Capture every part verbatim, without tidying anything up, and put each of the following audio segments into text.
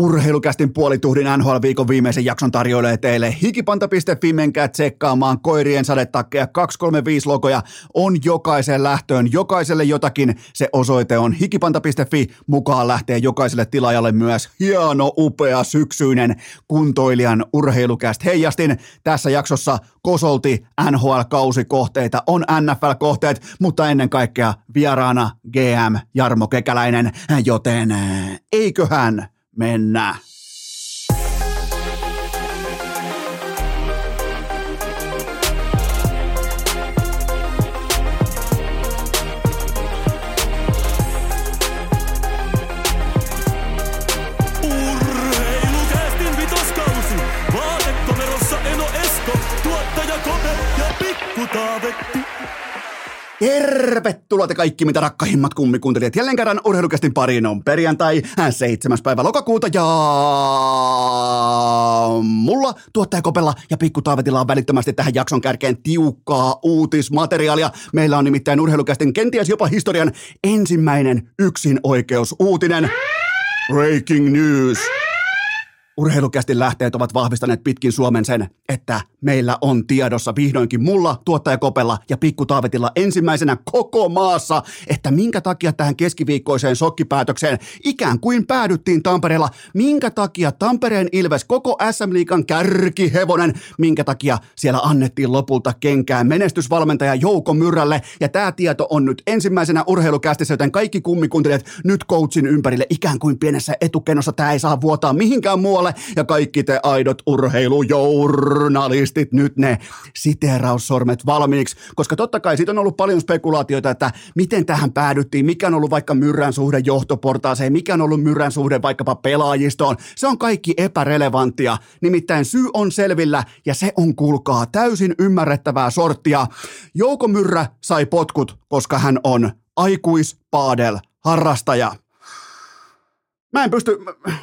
Urheilukästin puolituhdin N H L-viikon viimeisen jakson tarjoilee teille hikipanta piste fi. Menkää tsekkaamaan koirien sadetakkeja. kaksi kolme viisi logoja on jokaiseen lähtöön. Jokaiselle jotakin. Se osoite on hikipanta piste fi. Mukaan lähtee jokaiselle tilaajalle myös hieno, upea, syksyinen kuntoilijan urheilukäst. Heijastin tässä jaksossa kosolti N H L-kausikohteita. On N F L-kohteet, mutta ennen kaikkea vieraana G M Jarmo Kekäläinen. Joten eiköhän mennään. Urheilukästin vitoskausi, vaatekomerossa Eno Esko, tuottaja Kope ja Pikku Taavetti. Tervetuloa te kaikki, mitä rakkahimmat kummikuuntelijat. Jälleen kerran urheilukästin pariin on perjantai, seitsemäs päivä lokakuuta ja mulla, tuottaja Kopella ja Pikku Taavetilla on välittömästi tähän jakson kärkeen tiukkaa uutismateriaalia. Meillä on nimittäin urheilukästin kenties jopa historian ensimmäinen yksinoikeusuutinen. Breaking news. Urheilukästin lähteet ovat vahvistaneet pitkin Suomen sen, että meillä on tiedossa vihdoinkin mulla, tuottaja Kopella ja Pikku Taavetilla ensimmäisenä koko maassa, että minkä takia tähän keskiviikkoiseen sokkipäätökseen ikään kuin päädyttiin Tampereella, minkä takia Tampereen Ilves, koko S M-liigan kärkihevonen, minkä takia siellä annettiin lopulta kenkään menestysvalmentaja Jouko Myrrälle, ja tämä tieto on nyt ensimmäisenä urheilukästissä, joten kaikki kummikuntelijat nyt coachin ympärille ikään kuin pienessä etukennossa, tämä ei saa vuotaa mihinkään muualle. Ja kaikki te aidot urheilujournalistit, nyt ne siteeraussormet valmiiksi, koska totta kai siitä on ollut paljon spekulaatioita, että miten tähän päädyttiin, mikä on ollut vaikka Myrrän suhde johtoportaaseen, mikä on ollut Myrrän suhde vaikkapa pelaajistoon, se on kaikki epärelevanttia, nimittäin syy on selvillä ja se on, kuulkaa, täysin ymmärrettävää sorttia. Jouko Myrrä sai potkut, koska hän on aikuispadel-harrastaja. Mä en pysty,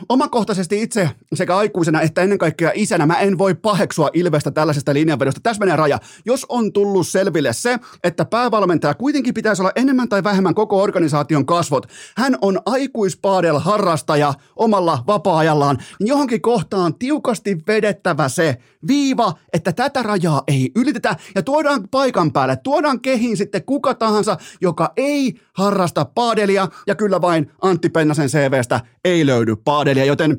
omakohtaisesti itse sekä aikuisena että ennen kaikkea isänä, mä en voi paheksua Ilvestä tällaisesta linjanvedosta. Tässä menee raja. Jos on tullut selville se, että päävalmentaja kuitenkin pitäisi olla enemmän tai vähemmän koko organisaation kasvot, hän on aikuispadel-harrastaja omalla vapaa-ajallaan, niin johonkin kohtaan tiukasti vedettävä se viiva, että tätä rajaa ei ylitetä ja tuodaan paikan päälle, tuodaan kehiin sitten kuka tahansa, joka ei harrasta padelia, ja kyllä vain Antti Pennasen C V:stä ei löydy padelia, joten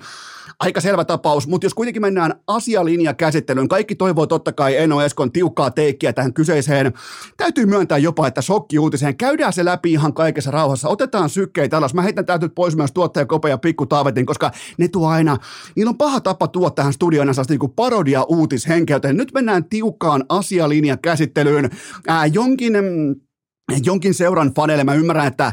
aika selvä tapaus, mutta jos kuitenkin mennään asialinjakäsittelyyn, kaikki toivoo totta kai Eno Eskon tiukkaa teikkiä tähän kyseiseen. Täytyy myöntää jopa, että shokkiuutiseen käydään se läpi ihan kaikessa rauhassa, otetaan sykkeitä alas. Mä heitän täytyy pois myös tuottaja Kope ja Pikku Taavetin, koska ne tuo aina, niillä on paha tapa tuoda tähän studioon sellaista niin kuin parodia-uutishenkeä, joten nyt mennään tiukkaan asialinjakäsittelyyn. Ää, jonkin... Jonkin seuran faneille, mä ymmärrän, että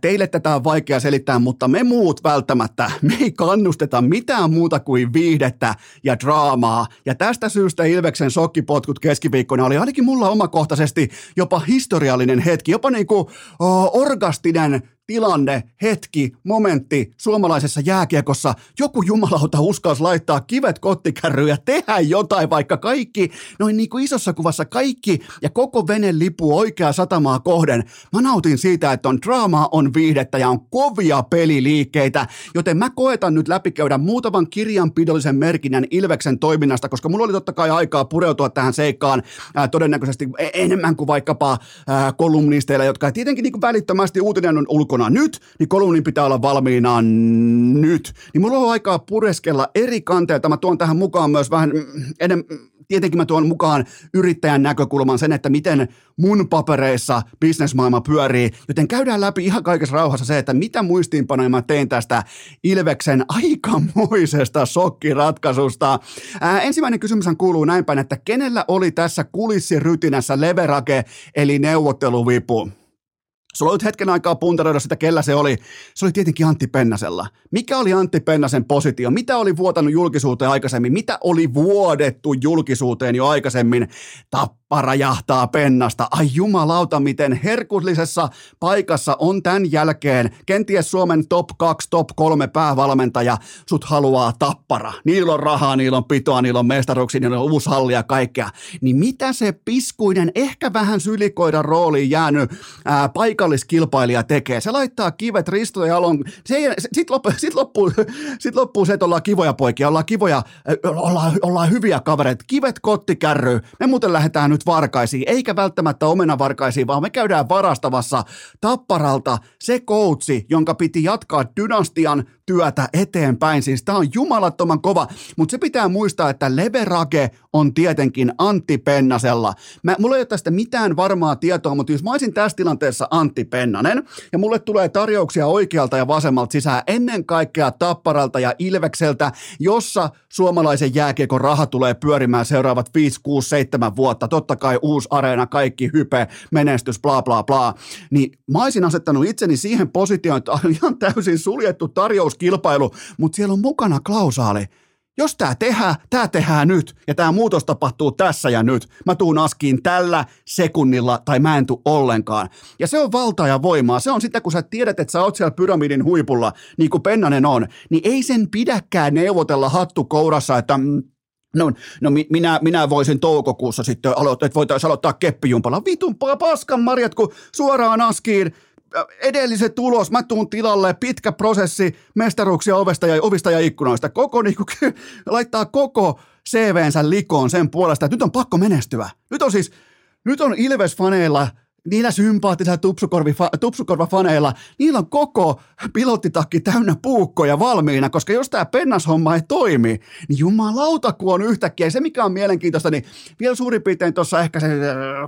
teille tätä on vaikea selittää, mutta me muut välttämättä, me ei kannusteta mitään muuta kuin viihdettä ja draamaa. Ja tästä syystä Ilveksen sokkipotkut keskiviikkona oli ainakin mulla omakohtaisesti jopa historiallinen hetki, jopa niinku oh, orgastinen tilanne, hetki, momentti suomalaisessa jääkiekossa. Joku jumalauta uskas laittaa kivet kottikärryyn ja tehdä jotain, vaikka kaikki, noin niin kuin isossa kuvassa kaikki ja koko vene lipuu oikeaa satamaa kohden. Mä nautin siitä, että on draamaa, on viihdettä ja on kovia peliliikkeitä, joten mä koetan nyt läpikäydä muutaman kirjanpidollisen merkinnän Ilveksen toiminnasta, koska mulla oli totta kai aikaa pureutua tähän seikkaan ää, todennäköisesti enemmän kuin vaikkapa ää, kolumnisteilla, jotka tietenkin niin kuin välittömästi uutinen on ulkona nyt, niin kolumnin pitää olla valmiina nyt. Niin mulla on aikaa pureskella eri kanteilta. Mä tuon tähän mukaan myös vähän enemmän, tietenkin mä tuon mukaan yrittäjän näkökulman sen, että miten mun papereissa bisnesmaailma pyörii. Joten käydään läpi ihan kaikessa rauhassa se, että mitä muistiinpanoja mä tein tästä Ilveksen aikamoisesta shokkiratkaisusta. Ää, ensimmäinen kysymys kuuluu näin päin, että kenellä oli tässä kulissirytinässä leverage eli neuvotteluvipu? Sulla oli hetken aikaa puntaroida sitä, kellä se oli. Se oli tietenkin Antti Pennasella. Mikä oli Antti Pennasen positio? Mitä oli vuotanut julkisuuteen aikaisemmin? Mitä oli vuodettu julkisuuteen jo aikaisemmin? Tappi. parajahtaa pennasta. Ai jumalauta, miten herkullisessa paikassa on tämän jälkeen kenties Suomen top kaksi, top kolme päävalmentaja. Sut haluaa Tappara. Niillä on rahaa, niillä on pitoa, niillä on mestaruksia, niillä on uusi halli ja kaikkea. Niin mitä se piskuinen, ehkä vähän sylikoida rooliin jäänyt ää, paikalliskilpailija tekee? Se laittaa kivet Risto Jalon. Sitten loppuu, sit loppuu, sit loppuu se, että ollaan kivoja poikia, ollaan kivoja, ollaan, ollaan hyviä kavereita. Kivet kottikärryy. Me muuten lähdetään nyt varkaisiin, eikä välttämättä omenavarkaisiin, vaan me käydään varastavassa Tapparalta se koutsi, jonka piti jatkaa dynastian työtä eteenpäin. Siis tämä on jumalattoman kova, mutta se pitää muistaa, että leverage on tietenkin Antti Pennasella. Mä, mulla ei ole tästä mitään varmaa tietoa, mutta jos mä olisin tässä tilanteessa Antti Pennanen ja mulle tulee tarjouksia oikealta ja vasemmalta sisään, ennen kaikkea Tapparalta ja Ilvekseltä, jossa suomalaisen jääkiekon raha tulee pyörimään seuraavat viisi, kuusi, seitsemän vuotta. Totta kai uusi areena, kaikki hype, menestys, bla bla bla. Niin mä olisin asettanut itseni siihen positioon, että on ihan täysin suljettu tarjouskilpailu, mutta siellä on mukana klausaali. Jos tämä tehdään, tämä tehdään nyt ja tämä muutos tapahtuu tässä ja nyt. Mä tuun askiin tällä sekunnilla tai mä en tuu ollenkaan. Ja se on valtaa ja voimaa. Se on sitä, kun sä tiedät, että sä oot siellä pyramidin huipulla, niin kuin Pennanen on, niin ei sen pidäkään neuvotella hattu kourassa, että... No, no minä, minä voisin toukokuussa sitten aloittaa, että voitaisiin aloittaa keppijumpalla. Vitun paskan marjat, kun suoraan askiin edelliset ulos, mä tuun tilalle, pitkä prosessi, mestaruuksia ovesta ja, ovista ja ikkunoista. Koko niin kuin, laittaa koko C V:nsä likoon sen puolesta, että nyt on pakko menestyä. Nyt on siis, nyt on Ilves-faneilla, niillä sympaattisilla tupsukorvafaneilla, niillä on koko pilottitakki täynnä puukkoja valmiina, koska jos tämä pennashomma ei toimi, niin jumalauta, kun on yhtäkkiä. Se, mikä on mielenkiintoista, niin vielä suurin piirtein tuossa ehkä se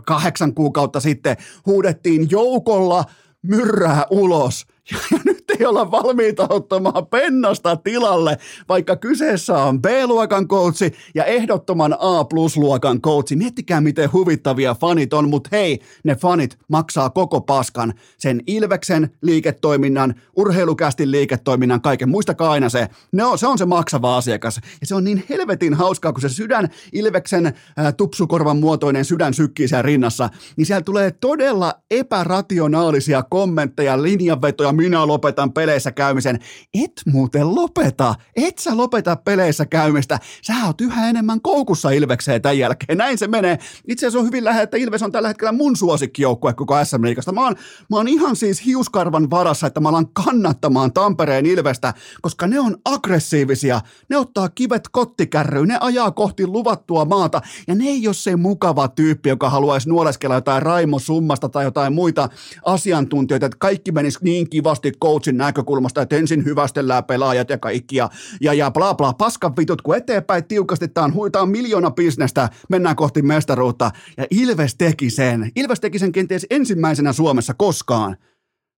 kahdeksan kuukautta sitten huudettiin joukolla Myrrää ulos. Ja nyt ei olla valmiita ottamaan Pennasta tilalle, vaikka kyseessä on B-luokan koutsi ja ehdottoman A-plus-luokan koutsi. Miettikää, miten huvittavia fanit on, mutta hei, ne fanit maksaa koko paskan. Sen Ilveksen liiketoiminnan, Urheilucastin liiketoiminnan, kaiken. Muistakaa aina se, ne on, se on se maksava asiakas. Ja se on niin helvetin hauskaa, kun se sydän, Ilveksen ää, tupsukorvan muotoinen sydän sykkii siellä rinnassa, niin siellä tulee todella epärationaalisia kommentteja, linjanvetoja, minä lopetan peleissä käymisen. Et muuten lopeta. Et sä lopeta peleissä käymistä. Sä oot yhä enemmän koukussa Ilvekseen tämän jälkeen. Näin se menee. Itse asiassa on hyvin lähellä, että Ilves on tällä hetkellä mun suosikkijoukkue koko S M-liigasta. Mä oon, mä oon ihan siis hiuskarvan varassa, että mä alan kannattamaan Tampereen Ilvestä, koska ne on aggressiivisia. Ne ottaa kivet kottikärryyn. Ne ajaa kohti luvattua maata. Ja ne ei ole se mukava tyyppi, joka haluaisi nuoleskella jotain Raimo Summasta tai jotain muita asiantuntijoita, että kaikki menisi niin kivasti coachin näkökulmasta, että ensin hyvästellään pelaajat ja kaikki ja, ja, ja bla bla, paskan vitut, kun eteenpäin tiukasti, tämä on, tämä on miljoona bisnestä, mennään kohti mestaruutta. Ja Ilves teki sen. Ilves teki sen kenties ensimmäisenä Suomessa koskaan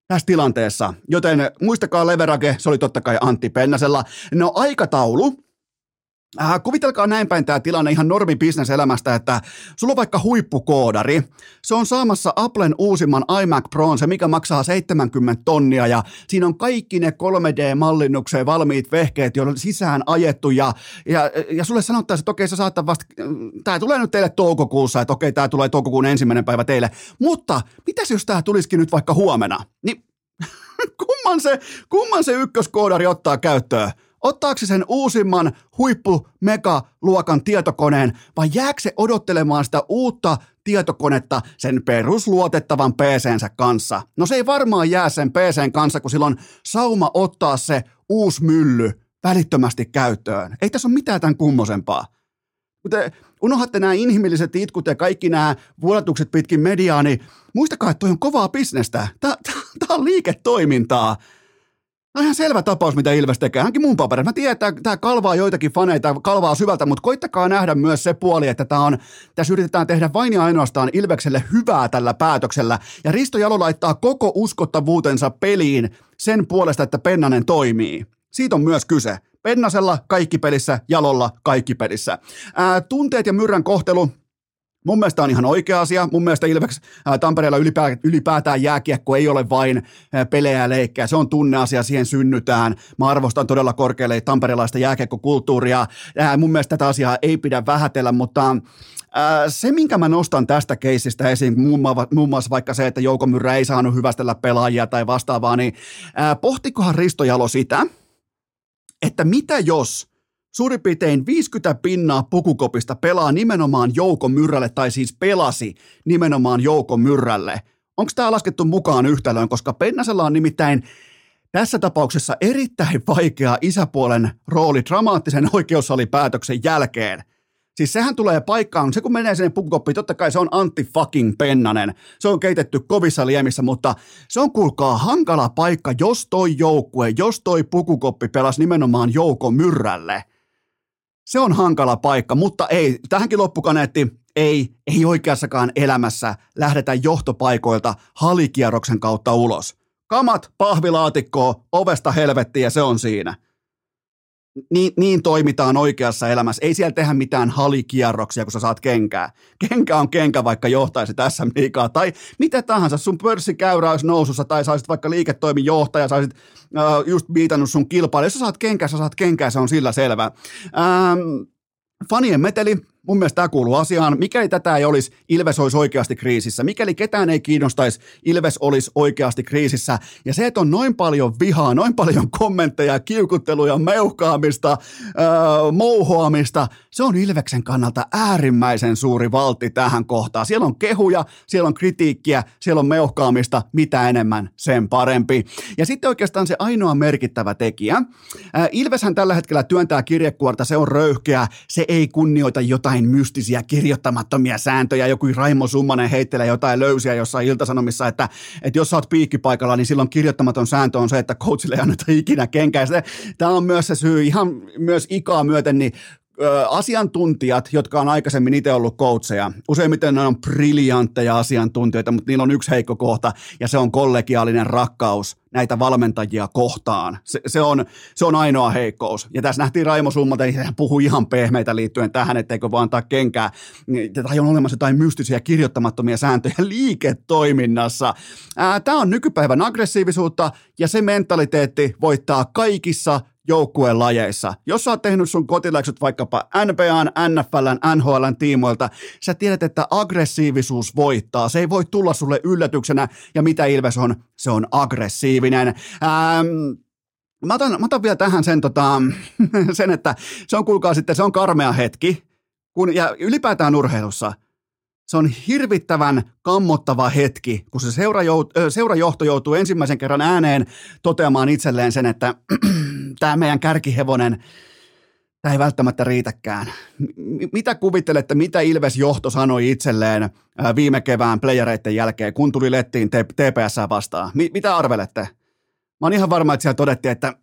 tässä tilanteessa. Joten muistakaa leverage, se oli totta kai Antti Pennasella. No aikataulu. Äh, kuvitelkaa näin päin tämä tilanne ihan normi bisneselämästä, että sulla on vaikka huippukoodari. Se on saamassa Applen uusimman iMac Pron, se mikä maksaa seitsemänkymmentä tonnia ja siinä on kaikki ne kolme D-mallinnukseen valmiit vehkeet, joilla on sisään ajettu ja, ja, ja sulle sanottaisiin, että okei, sä saattaa vasta, tämä tulee nyt teille toukokuussa, että okei, tämä tulee toukokuun ensimmäinen päivä teille, mutta mitäs jos tämä tulisikin nyt vaikka huomenna? Niin kumman se, kumman se ykköskoodari ottaa käyttöön? Ottaako se sen uusimman huippu-megaluokan tietokoneen vai jääkö se odottelemaan sitä uutta tietokonetta sen perusluotettavan P C:nsä kanssa? No se ei varmaan jää sen P C:n kanssa, kun sillä on sauma ottaa se uusi mylly välittömästi käyttöön. Ei tässä ole mitään tämän kummosempaa. Mutta unohdatte nämä inhimilliset itkut ja kaikki nämä vuodatukset pitkin mediaa, niin muistakaa, että toi on kovaa bisnestä. Tää, tää, tää on liiketoimintaa. No ihan selvä tapaus, mitä Ilves tekee. Hänkin mun paperissa. Mä tiedän, että tämä kalvaa joitakin faneita, kalvaa syvältä, mutta koittakaa nähdä myös se puoli, että tää on, tässä yritetään tehdä vain ja ainoastaan Ilvekselle hyvää tällä päätöksellä. Ja Risto Jalo laittaa koko uskottavuutensa peliin sen puolesta, että Pennanen toimii. Siitä on myös kyse. Pennasella kaikki pelissä, Jalolla kaikki pelissä. Ää, tunteet ja Myrrän kohtelu. Mun mielestä on ihan oikea asia. Mun mielestä Ilveks Tampereella ylipäätään, ylipäätään jääkiekko ei ole vain pelejä ja leikkejä. Se on tunneasia, siihen synnytään. Mä arvostan todella korkealle tamperelaista jääkiekkokulttuuria. Mun mielestä tätä asiaa ei pidä vähätellä, mutta se, minkä mä nostan tästä keisistä esiin, muun muassa vaikka se, että Jouko Myrrä ei saanut hyvästellä pelaajia tai vastaavaa, niin pohtikohan Risto Jalo sitä, että mitä jos suurin piirtein viisikymmentä pinnaa pukukopista pelaa nimenomaan Jouko Myrrälle, tai siis pelasi nimenomaan Jouko Myrrälle. Onko tämä laskettu mukaan yhtälöön, koska Pennasella on nimittäin tässä tapauksessa erittäin vaikea isäpuolen rooli dramaattisen oikeussalipäätöksen jälkeen. Siis sehän tulee paikkaan, se kun menee sinne pukukoppiin, totta kai se on Antti fucking Pennanen. Se on keitetty kovissa liemissä, mutta se on kuulkaa hankala paikka, jos toi joukkue, jos toi pukukoppi pelasi nimenomaan Jouko Myrrälle. Se on hankala paikka, mutta ei, tähänkin loppukaneetti, ei, ei oikeassakaan elämässä lähdetä johtopaikoilta halikierroksen kautta ulos. Kamat pahvilaatikkoa, ovesta helvettiin ja se on siinä. Niin, niin toimitaan oikeassa elämässä. Ei siellä tehdä mitään halikierroksia, kun sä saat kenkää. Kenkä on kenkä, vaikka johtaisi tässä liikaa. Tai mitä tahansa, sun pörssikäyrä olisi nousussa, tai saisit vaikka liiketoimijohtaja, saisit äh, just viitannut sun kilpailija. Jos sä saat kenkää, sä saat kenkää, se on sillä selvää. Ähm, fanien meteli. Mun mielestä tämä kuuluu asiaan. Mikäli tätä ei olisi, Ilves olisi oikeasti kriisissä. Mikäli ketään ei kiinnostaisi, Ilves olisi oikeasti kriisissä. Ja se, että on noin paljon vihaa, noin paljon kommentteja, kiukutteluja, meuhkaamista, öö, mouhoamista, se on Ilveksen kannalta äärimmäisen suuri valtti tähän kohtaan. Siellä on kehuja, siellä on kritiikkiä, siellä on meuhkaamista, mitä enemmän, sen parempi. Ja sitten oikeastaan se ainoa merkittävä tekijä. Ilveshän tällä hetkellä työntää kirjekuorta, se on röyhkeä, se ei kunnioita jotain mystisiä kirjoittamattomia sääntöjä. Joku Raimo Summanen heittelee jotain löysiä jossain Iltasanomissa, että, että jos sä oot piikkipaikalla, niin silloin kirjoittamaton sääntö on se, että coachille ei anneta ikinä kenkään. Tämä on myös se syy, ihan myös ikaa myöten, niin asiantuntijat, jotka on aikaisemmin itse ollut coacheja, useimmiten ne on briljantteja asiantuntijoita, mutta niillä on yksi heikko kohta, ja se on kollegiaalinen rakkaus näitä valmentajia kohtaan. Se, se, on, se on ainoa heikkous. Ja tässä nähtiin Raimo Summanen, ja hän puhui ihan pehmeitä liittyen tähän, etteikö vaan antaa kenkää. Tai on olemassa jotain mystisiä kirjoittamattomia sääntöjä liiketoiminnassa. Tämä on nykypäivän aggressiivisuutta, ja se mentaliteetti voittaa kaikissa joukkueen lajeissa. Jos sä oot tehnyt sun kotiläksyt vaikkapa N B A:n, N F L:n, N H L:n tiimoilta, sä tiedät, että aggressiivisuus voittaa. Se ei voi tulla sulle yllätyksenä, ja mitä Ilves on? Se on aggressiivinen. Ähm, mä, otan, mä otan vielä tähän sen, tota, sen, että se on, kuulkaa sitten, se on karmea hetki, kun, ja ylipäätään urheilussa, se on hirvittävän kammottava hetki, kun se seurajohto, seurajohto joutuu ensimmäisen kerran ääneen toteamaan itselleen sen, että tämä meidän kärkihevonen, tämä ei välttämättä riitäkään. Mitä kuvittelette, mitä Ilves johto sanoi itselleen viime kevään playereiden jälkeen, kun tuli Lettiin T P S vastaan? Mitä arvelette? Mä oon ihan varma, että siellä todettiin, että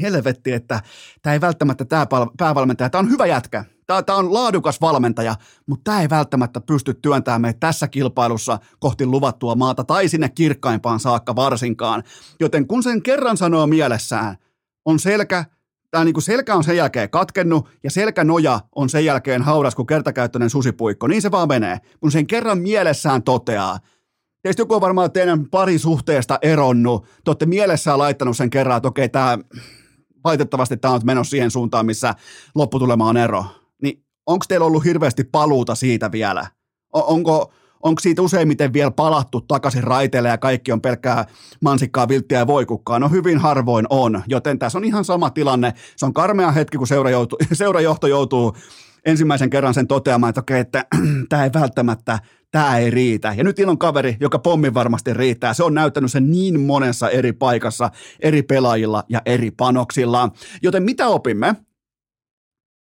helvetti, että tämä ei välttämättä tämä päävalmentaja, tämä on hyvä jätkä. Tämä on laadukas valmentaja, mutta tämä ei välttämättä pysty työntämään meitä tässä kilpailussa kohti luvattua maata tai sinne kirkkaimpaan saakka varsinkaan. Joten kun sen kerran sanoo mielessään, on selkä, tai niin kuin selkä on sen jälkeen katkennut ja selkänoja on sen jälkeen hauras kuin kertakäyttöinen susipuikko. Niin se vaan menee, kun sen kerran mielessään toteaa. Teistä joku on varmaan teidän parisuhteesta eronnut. Te olette mielessään laittanut sen kerran, että okei, tämä, valitettavasti tämä on menossa siihen suuntaan, missä lopputulema on ero. Niin onko teillä ollut hirveästi paluuta siitä vielä? Onko, onko siitä useimmiten vielä palattu takaisin raiteille ja kaikki on pelkkää mansikkaa, vilttiä ja voikukkaa? No hyvin harvoin on, joten tässä on ihan sama tilanne. Se on karmea hetki, kun seura joutu, seurajohto joutuu ensimmäisen kerran sen toteamaan, että okei, että tämä ei välttämättä, tämä ei riitä. Ja nyt ilon kaveri, joka pommin varmasti riittää. Se on näyttänyt sen niin monessa eri paikassa, eri pelaajilla ja eri panoksilla. Joten mitä opimme?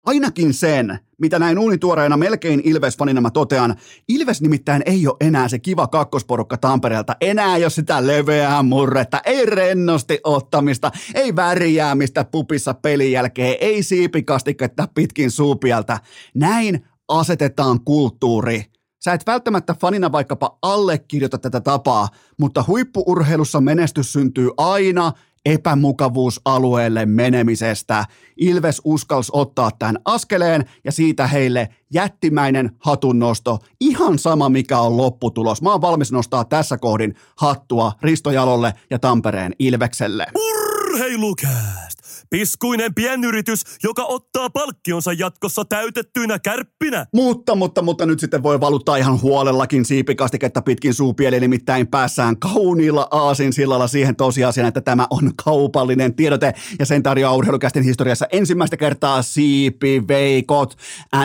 Ainakin sen, mitä näin uunituoreena melkein Ilves-fanina mä totean, Ilves nimittäin ei ole enää se kiva kakkosporukka Tampereelta, enää ei ole sitä leveää murretta, ei rennosti ottamista, ei värjäämistä pupissa pelin jälkeen, ei siipikastiketta pitkin suupieltä. Näin asetetaan kulttuuri. Sä et välttämättä fanina vaikkapa allekirjoita tätä tapaa, mutta huippu-urheilussa menestys syntyy aina epämukavuusalueelle menemisestä. Ilves uskalsi ottaa tämän askeleen ja siitä heille jättimäinen hatunnosto. Ihan sama mikä on lopputulos. Mä oon valmis nostaa tässä kohdin hattua Risto Jalolle ja Tampereen Ilvekselle. Urheilucast! Piskuinen pienyritys, joka ottaa palkkionsa jatkossa täytettyinä kärppinä. Mutta, mutta, mutta nyt sitten voi valuttaa ihan huolellakin siipikastiketta pitkin suupieli, nimittäin päässään kauniilla aasinsillalla siihen tosiasiaan, että tämä on kaupallinen tiedote ja sen tarjoaa Urheilucastin historiassa ensimmäistä kertaa Siipiveikot.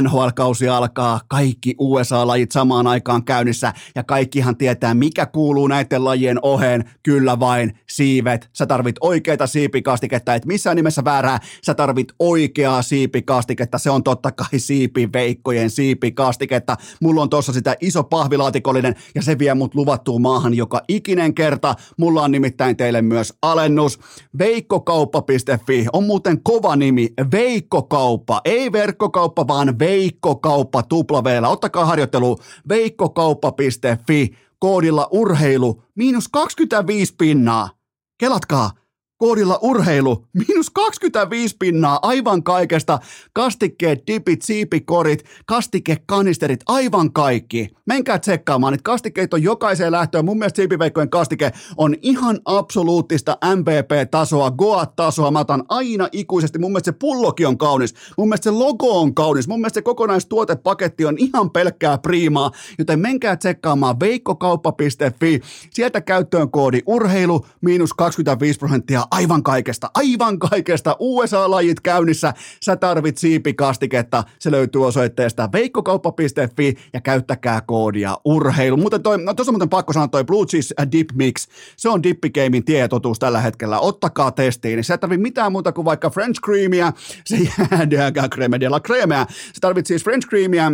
N H L-kausi alkaa, kaikki U S A-lajit samaan aikaan käynnissä ja kaikkihan tietää, mikä kuuluu näiden lajien oheen. Kyllä vain siivet. Sä tarvit oikeita siipikastiketta, et missään nimessä väärää. Sä tarvit oikeaa siipikastiketta. Se on totta kai siipiveikkojen siipikastiketta. Mulla on tossa sitä iso pahvilaatikollinen ja se vie mut luvattuun maahan joka ikinen kerta. Mulla on nimittäin teille myös alennus. veikkokauppa piste fi on muuten kova nimi. Veikkokauppa. Ei verkkokauppa, vaan veikkokauppa tupla veellä. Ottakaa harjoittelu. veikkokauppa piste fi. Koodilla urheilu miinus kaksikymmentäviisi pinnaa. Kelatkaa. Koodilla urheilu, miinus kaksikymmentäviisi pinnaa aivan kaikesta, kastikkeet, dipit, siipikorit, kastikekanisterit, aivan kaikki. Menkää tsekkaamaan, että kastikkeet on jokaiseen lähtöön. Mun mielestä siipiveikkojen kastike on ihan absoluuttista M V P-tasoa, Goat-tasoa. Mä otan aina ikuisesti. Mun mielestä se pullokin on kaunis, mun mielestä se logo on kaunis, mun mielestä se kokonaistuotepaketti on ihan pelkkää priimaa, joten menkää tsekkaamaan veikkokauppa piste fi. Sieltä käyttöön koodi urheilu, miinus kaksikymmentäviisi prosenttia. Aivan kaikesta, aivan kaikesta. U S A-lajit käynnissä. Sä tarvit siipikastiketta. Se löytyy osoitteesta veikkokauppa piste fi ja käyttäkää koodia urheilu. Muuten toi, no tuossa on muuten pakko sanoa toi Blue Cheese Dip Mix. Se on dippikeimin tietotuus tällä hetkellä. Ottakaa testiin. Sä et tarvitse mitään muuta kuin vaikka French creamia. Se jäädäänkään creme de la cremea. Sä tarvit siis French creamia.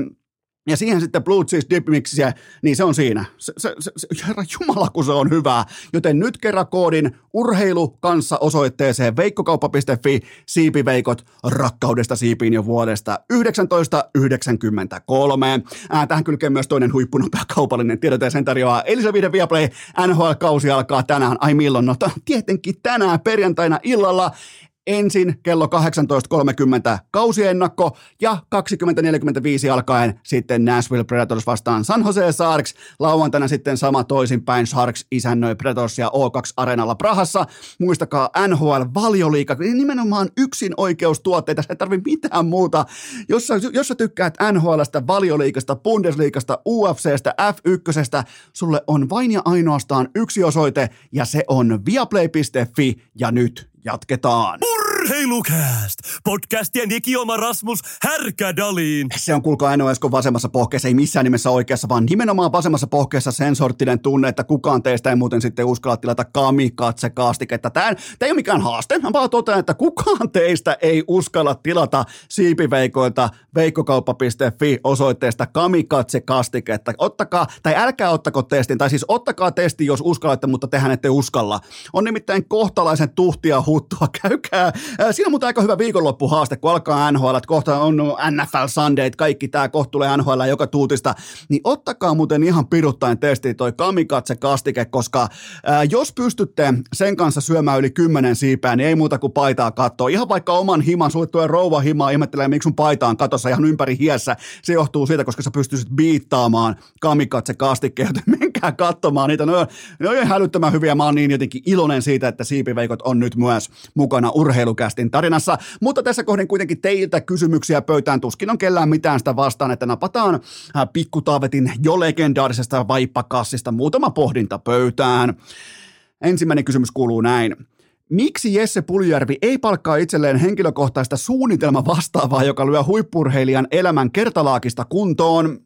Ja siihen sitten Blue Cheese Dip Mixiä, niin se on siinä. Se, se, se, herra jumala, kun se on hyvää. Joten nyt kerran koodin urheilu kanssa osoitteeseen veikkokauppa piste fi. Siipiveikot, rakkaudesta siipiin jo vuodesta yhdeksäntoista yhdeksänkymmentäkolme. Ää, tähän kylkeen myös toinen huippunopea kaupallinen tiedote. Sen tarjoaa Elisa Viihde ViaPlay. N H L-kausi alkaa tänään. Ai milloin? No tietenkin tänään perjantaina illalla. Ensin kello kahdeksantoista kolmekymmentä kausiennakko ja kaksikymmentä neljäkymmentäviisi alkaen sitten Nashville Predators vastaan San Jose Sharks. Lauantaina sitten sama toisinpäin, Sharks isännöi Predatorsia O kaksi Areenalla Prahassa. Muistakaa N H L-valioliiga, nimenomaan yksin oikeustuotteita, se ei tarvitse mitään muuta. Jos sä, jos sä tykkäät N H L:stä, valioliigasta, Bundesliigasta, U F C:stä, F ykkösestä, sulle on vain ja ainoastaan yksi osoite ja se on viaplay piste fi ja nyt jatketaan. Urheilucast! Podcastien ikioma Rasmus Härkädalin. Se on kuulkaa N O S K vasemmassa pohkeessa, ei missään nimessä oikeassa, vaan nimenomaan vasemmassa pohkeessa sen sorttinen tunne, että kukaan teistä ei muuten sitten uskalla tilata kamikatse-kastiketta. Tämä ei ole mikään haaste, mä vaan totean, että kukaan teistä ei uskalla tilata siipiveikoilta veikkokauppa piste fi osoitteesta kamikatse-kastiketta. Ottakaa, tai älkää ottako testin, tai siis ottakaa testi, jos uskallatte, mutta tehän ette uskalla. On nimittäin kohtalaisen tuhtia huttua, käykää. Siinä on muuten aika hyvä viikonloppuhaaste, kun alkaa N H L, että kohta on N F L Sundayt, kaikki tämä, kohta tulee N H L joka tuutista, niin ottakaa muuten ihan piruttain testiin toi kamikatse-kastike, koska ää, jos pystytte sen kanssa syömään yli kymmenen siipää, niin ei muuta kuin paitaa kattoa. Ihan vaikka oman himan, sulle tulee rouva himaa, ihmettelee miksi sun paita on katossa ihan ympäri hiessä. Se johtuu siitä, koska sä pystyisit biittaamaan kamikatse-kastikkeen, joten menkää katsomaan niitä. Ne on, ne on ihan hälyttömän hyviä, mä oon niin jotenkin iloinen siitä, että siipiveikot on nyt myös mukana urheilu Kästin tarinassa, mutta tässä kohdin kuitenkin teiltä kysymyksiä pöytään, tuskin on kellään mitään sitä vastaan, että napataan pikkutaavetin jo legendaarisesta vaippakassista muutama pohdinta pöytään. Ensimmäinen kysymys kuuluu näin. Miksi Jesse Puljujärvi ei palkkaa itselleen henkilökohtaista suunnitelma vastaavaa, joka lyö huippurheilijan elämän kertalaakista kuntoon?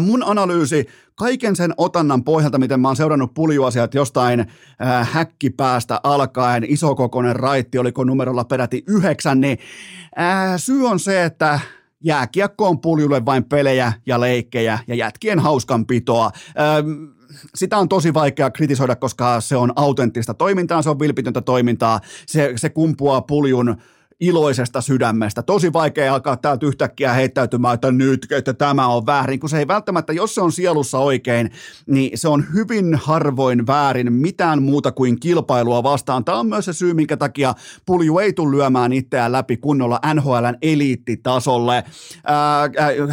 Mun analyysi kaiken sen otannan pohjalta, miten mä oon seurannut puljuasiat jostain äh, häkkipäästä alkaen, isokokoinen raitti, oliko numerolla peräti yhdeksän, niin äh, syy on se, että jääkiekko on puljulle vain pelejä ja leikkejä ja jätkien hauskanpitoa. Ähm, Sitä on tosi vaikea kritisoida, koska se on autenttista toimintaa, se on vilpitöntä toimintaa, se, se kumpuaa puljun iloisesta sydämestä. Tosi vaikea alkaa täältä yhtäkkiä heittäytymään, että nyt, että tämä on väärin, kun se ei välttämättä, jos se on sielussa oikein, niin se on hyvin harvoin väärin mitään muuta kuin kilpailua vastaan. Tämä on myös se syy, minkä takia Pulju ei tule lyömään itseään läpi kunnolla N H L:n eliittitasolle. Ää, ää,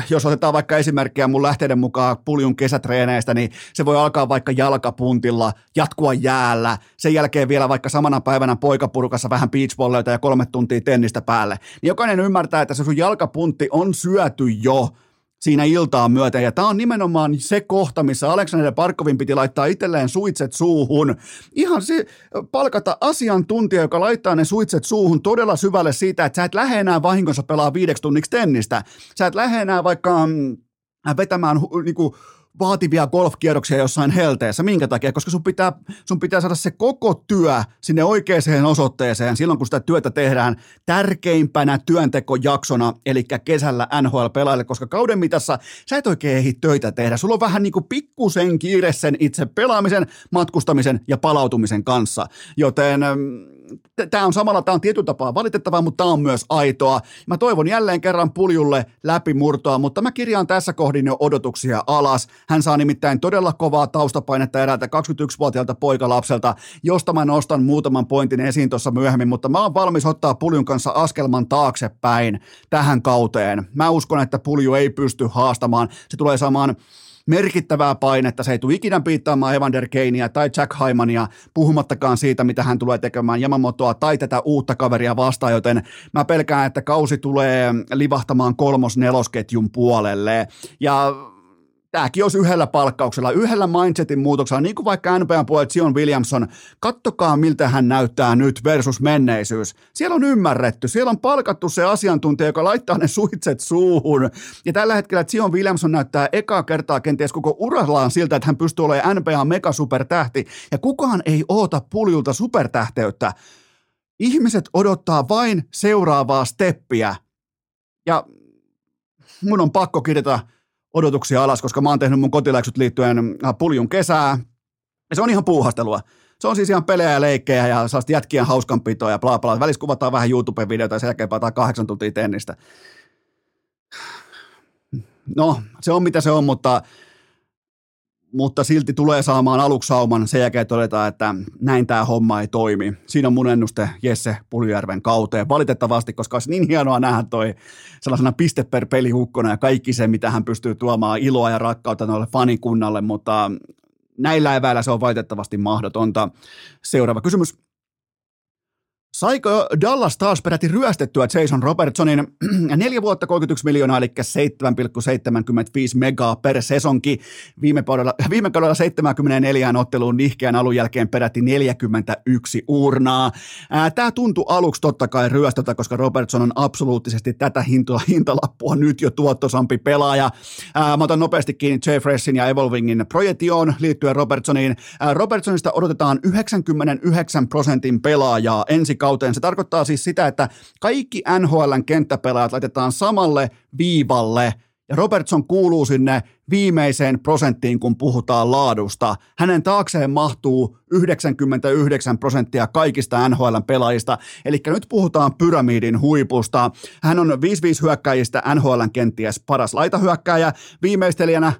jos otetaan vaikka esimerkkiä mun lähteiden mukaan Puljun kesätreeneistä, niin se voi alkaa vaikka jalkapuntilla, jatkua jäällä, sen jälkeen vielä vaikka samana päivänä poikapurkassa vähän beachvolleyta ja kolme tuntia tennistä päälle. Niin jokainen ymmärtää, että se sun jalkapuntti on syöty jo siinä iltaan myöten. Ja tämä on nimenomaan se kohta, missä Aleksander Barkovin piti laittaa itselleen suitset suuhun. Ihan se, palkata asiantuntija, joka laittaa ne suitset suuhun todella syvälle siitä, että sä et lähde enää vahingossa pelaa viideksi tunniksi tennistä. Sä et lähde enää vaikka mm, vetämään niinku vaativia golfkierroksia jossain helteessä. Minkä takia? Koska sun pitää, sun pitää saada se koko työ sinne oikeaan osoitteeseen silloin, kun sitä työtä tehdään tärkeimpänä työntekojaksona, eli kesällä N H L-pelaajille, koska kauden mitassa sä et oikein ehdi töitä tehdä. Sulla on vähän niin kuin pikkusen kiire sen itse pelaamisen, matkustamisen ja palautumisen kanssa, joten tämä on samalla, tämä on tietyn tapaa valitettavaa, mutta tämä on myös aitoa. Mä toivon jälleen kerran Puljulle läpimurtoa, mutta mä kirjaan tässä kohdin jo odotuksia alas. Hän saa nimittäin todella kovaa taustapainetta eräältä kaksikymmentäyksivuotiaalta poikalapselta, josta mä nostan muutaman pointin esiin tuossa myöhemmin, mutta mä oon valmis ottaa Puljun kanssa askelman taaksepäin tähän kauteen. Mä uskon, että Pulju ei pysty haastamaan. Se tulee saamaan merkittävää painetta. Se ei tule ikinä piittaamaan Evander Kaneia tai Jack Hymania, puhumattakaan siitä, mitä hän tulee tekemään Yamamotoa tai tätä uutta kaveria vastaan, joten mä pelkään, että kausi tulee livahtamaan kolmos-nelosketjun puolelle. Ja tämäkin olisi yhdellä palkkauksella, yhdellä mindsetin muutoksella, niin kuin vaikka N B A:n puolella Zion Williamson. Kattokaa, miltä hän näyttää nyt versus menneisyys. Siellä on ymmärretty, siellä on palkattu se asiantuntija, joka laittaa ne suitset suuhun. Ja tällä hetkellä Zion Williamson näyttää ekaa kertaa kenties koko urallaan siltä, että hän pystyy olemaan N B A:n megasupertähti. Ja kukaan ei oota Puljulta supertähteyttä. Ihmiset odottaa vain seuraavaa steppiä. Ja mun on pakko kirjata odotuksia alas, koska mä oon tehnyt mun kotiläksyt liittyen Puljun kesää. Ja se on ihan puuhastelua. Se on siis ihan pelejä ja leikkejä ja sellaista jätkien hauskanpitoa ja bla bla. Välissä kuvataan vähän YouTube-videoita ja sen jälkeen päätään kahdeksan tuntia tennistä. No, se on mitä se on, mutta, mutta silti tulee saamaan aluksauman. Sen jälkeen todetaan, että näin tää homma ei toimi. Siinä on mun ennuste Jesse Puljujärven kauteen. Valitettavasti, koska olisi niin hienoa nähdä toi sellaisena piste per peli hukkona ja kaikki se, mitä hän pystyy tuomaan iloa ja rakkautta noille fanikunnalle, mutta näillä eväillä se on valitettavasti mahdotonta. Seuraava kysymys. Saiko Dallas Stars peräti ryöstettyä Jason Robertsonin neljä vuotta kolmekymmentäyksi miljoonaa, eli seitsemän pilkku seitsemänkymmentäviisi megaa per sesonki? Viime kaudella, viime kaudella seitsemänkymmentäneljä otteluun nihkeän alun jälkeen peräti neljäkymmentäyksi uurnaa. Tämä tuntui aluksi totta kai ryöstöltä, koska Robertson on absoluuttisesti tätä hintalappua nyt jo tuottosampi pelaaja. Ää, mä otan nopeasti kiinni Jeffressin ja Evolvingin projektioon liittyen Robertsoniin. Ää, Robertsonista odotetaan yhdeksänkymmentäyhdeksän prosentin pelaajaa ensi kauteen. Se tarkoittaa siis sitä, että kaikki N H L:n kenttäpelaajat laitetaan samalle viivalle ja Robertson kuuluu sinne viimeiseen prosenttiin, kun puhutaan laadusta. Hänen taakseen mahtuu yhdeksänkymmentäyhdeksän prosenttia kaikista N H L:n pelaajista, eli nyt puhutaan pyramidin huipusta. Hän on viisi viisi hyökkäjistä N H L:n kenties paras laitahyökkäjä, viimeistelijänä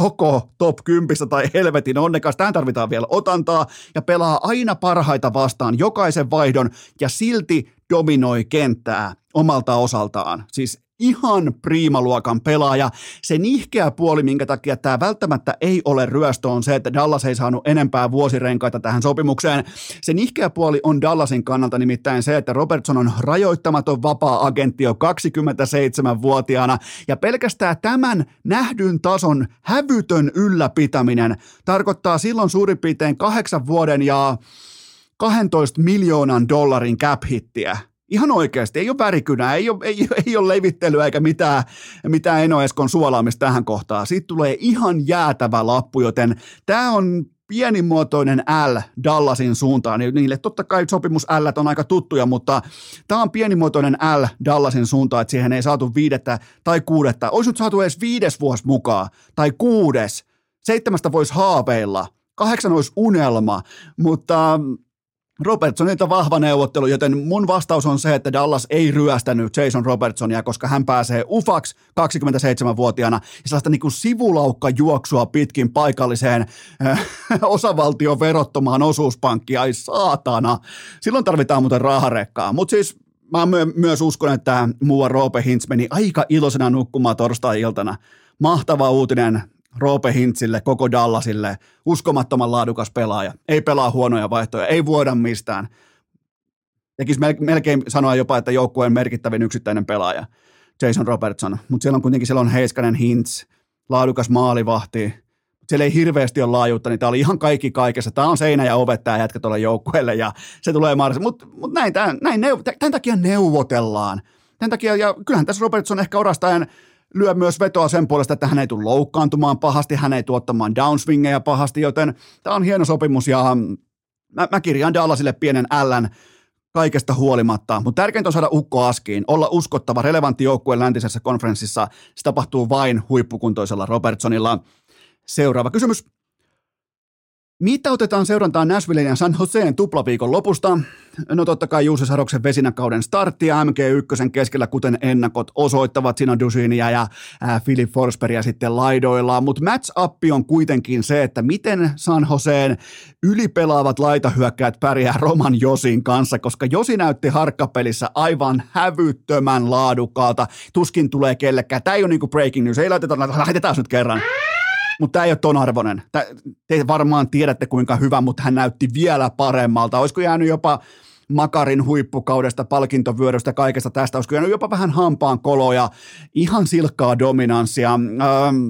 joko top kymmenen tai helvetin onnekas. Tähän tarvitaan vielä otantaa ja pelaa aina parhaita vastaan jokaisen vaihdon ja silti dominoi kenttää omalta osaltaan. Siis ihan priimaluokan pelaaja. Se nihkeä puoli, minkä takia tämä välttämättä ei ole ryöstö, on se, että Dallas ei saanut enempää vuosirenkaita tähän sopimukseen. Se nihkeä puoli on Dallasin kannalta nimittäin se, että Robertson on rajoittamaton vapaa-agentti jo kaksikymmentäseitsemänvuotiaana, ja pelkästään tämän nähdyn tason hävytön ylläpitäminen tarkoittaa silloin suurin piirtein kahdeksan vuoden ja kahdentoista miljoonan dollarin cap-hittiä. Ihan oikeasti, ei ole värikynää, ei ole, ei, ei ole levittelyä eikä mitään, mitään Eno Eskon suolaamista tähän kohtaan. Siitä tulee ihan jäätävä lappu, joten tämä on pienimuotoinen L Dallasin suuntaan. Niille totta kai sopimus L on aika tuttuja, mutta tämä on pienimuotoinen L Dallasin suuntaan, että siihen ei saatu viidettä tai kuudetta. Olisi nyt saatu edes viides vuosi mukaan tai kuudes. Seitsemästä voisi haaveilla, kahdeksan olisi unelma, mutta Robertsonilta vahva neuvottelu, joten mun vastaus on se, että Dallas ei ryöstänyt Jason Robertsonia, koska hän pääsee ufaksi kaksikymmentäseitsemänvuotiaana ja sellaista niin kuin sivulaukkajuoksua pitkin paikalliseen äh, osavaltion verottomaan osuuspankkiin. Ai saatana, silloin tarvitaan muuten raharekkaa, mutta siis mä my- myös uskon, että muuan Roope Hintz meni aika iloisena nukkumaan torstai-iltana. Mahtava uutinen Roope Hintzille, koko Dallasille, uskomattoman laadukas pelaaja. Ei pelaa huonoja vaihtoja, ei vuoda mistään. Tekisi melkein sanoa jopa, että joukkueen merkittävin yksittäinen pelaaja, Jason Robertson. Mutta siellä on kuitenkin siellä on Heiskanen, Hintz, laadukas maalivahti. Siellä ei hirveästi ole laajuutta, niin tämä oli ihan kaikki kaikessa. Tämä on seinä ja ovet tämä jätkä tuolla joukkueelle ja se tulee marrassa. Mutta mut näin, näin, tämän takia neuvotellaan. Tämän takia, ja kyllähän tässä Robertson ehkä orastajan lyö myös vetoa sen puolesta, että hän ei tule loukkaantumaan pahasti, hän ei tuottamaan downswingeja pahasti, joten tämä on hieno sopimus ja mä, mä kirjaan Dallasille pienen L:n kaikesta huolimatta, mutta tärkeintä on saada ukko askiin, olla uskottava, relevantti joukkue läntisessä konferenssissa, se tapahtuu vain huippukuntoisella Robertsonilla. Seuraava kysymys. Mitä otetaan seurantaan Nashvillen ja San Joseen tuplaviikon lopusta? No totta kai Juuse Saroksen vesinäkauden startti ja M G yksi keskellä, kuten ennakot osoittavat. Siinä on Dusinia ja äh, Philip Forsbergia sitten laidoillaan, mutta match-appi on kuitenkin se, että miten San Joseen ylipelaavat laitahyökkäät pärjää Roman Josin kanssa, koska Josi näytti harkkapelissä aivan hävyttömän laadukkaalta. Tuskin tulee kellekään. Tämä ei ole niin kuin breaking news, ei laiteta, laitetaan nyt kerran. Mutta tämä ei ole ton arvoinen. Tää, te varmaan tiedätte kuinka hyvä, mutta hän näytti vielä paremmalta. Olisiko jäänyt jopa Makarin huippukaudesta, palkintovyörystä, kaikesta tästä. Olisiko jäänyt jopa vähän hampaan koloja, ihan silkkaa dominanssia. Ähm,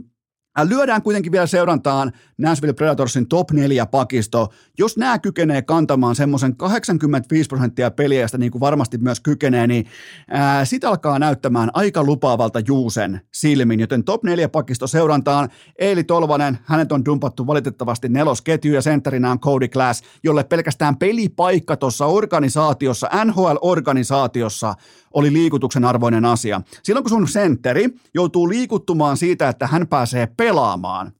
lyödään kuitenkin vielä seurantaan Nashville Predatorsin top neljä pakisto. Jos nämä kykenee kantamaan semmoisen kahdeksankymmentäviisi prosenttia peliästä, niin kuin varmasti myös kykenee, niin äh, sit alkaa näyttämään aika lupaavalta Juusen silmin, joten top neljä pakisto seurantaan. Eili Tolvanen, hänet on dumpattu valitettavasti nelosketjuun ja sentterinä on Cody Glass, jolle pelkästään pelipaikka tuossa organisaatiossa, N H L-organisaatiossa oli liikutuksen arvoinen asia. Silloin kun sun sentteri joutuu liikuttumaan siitä, että hän pääsee pelaamaan,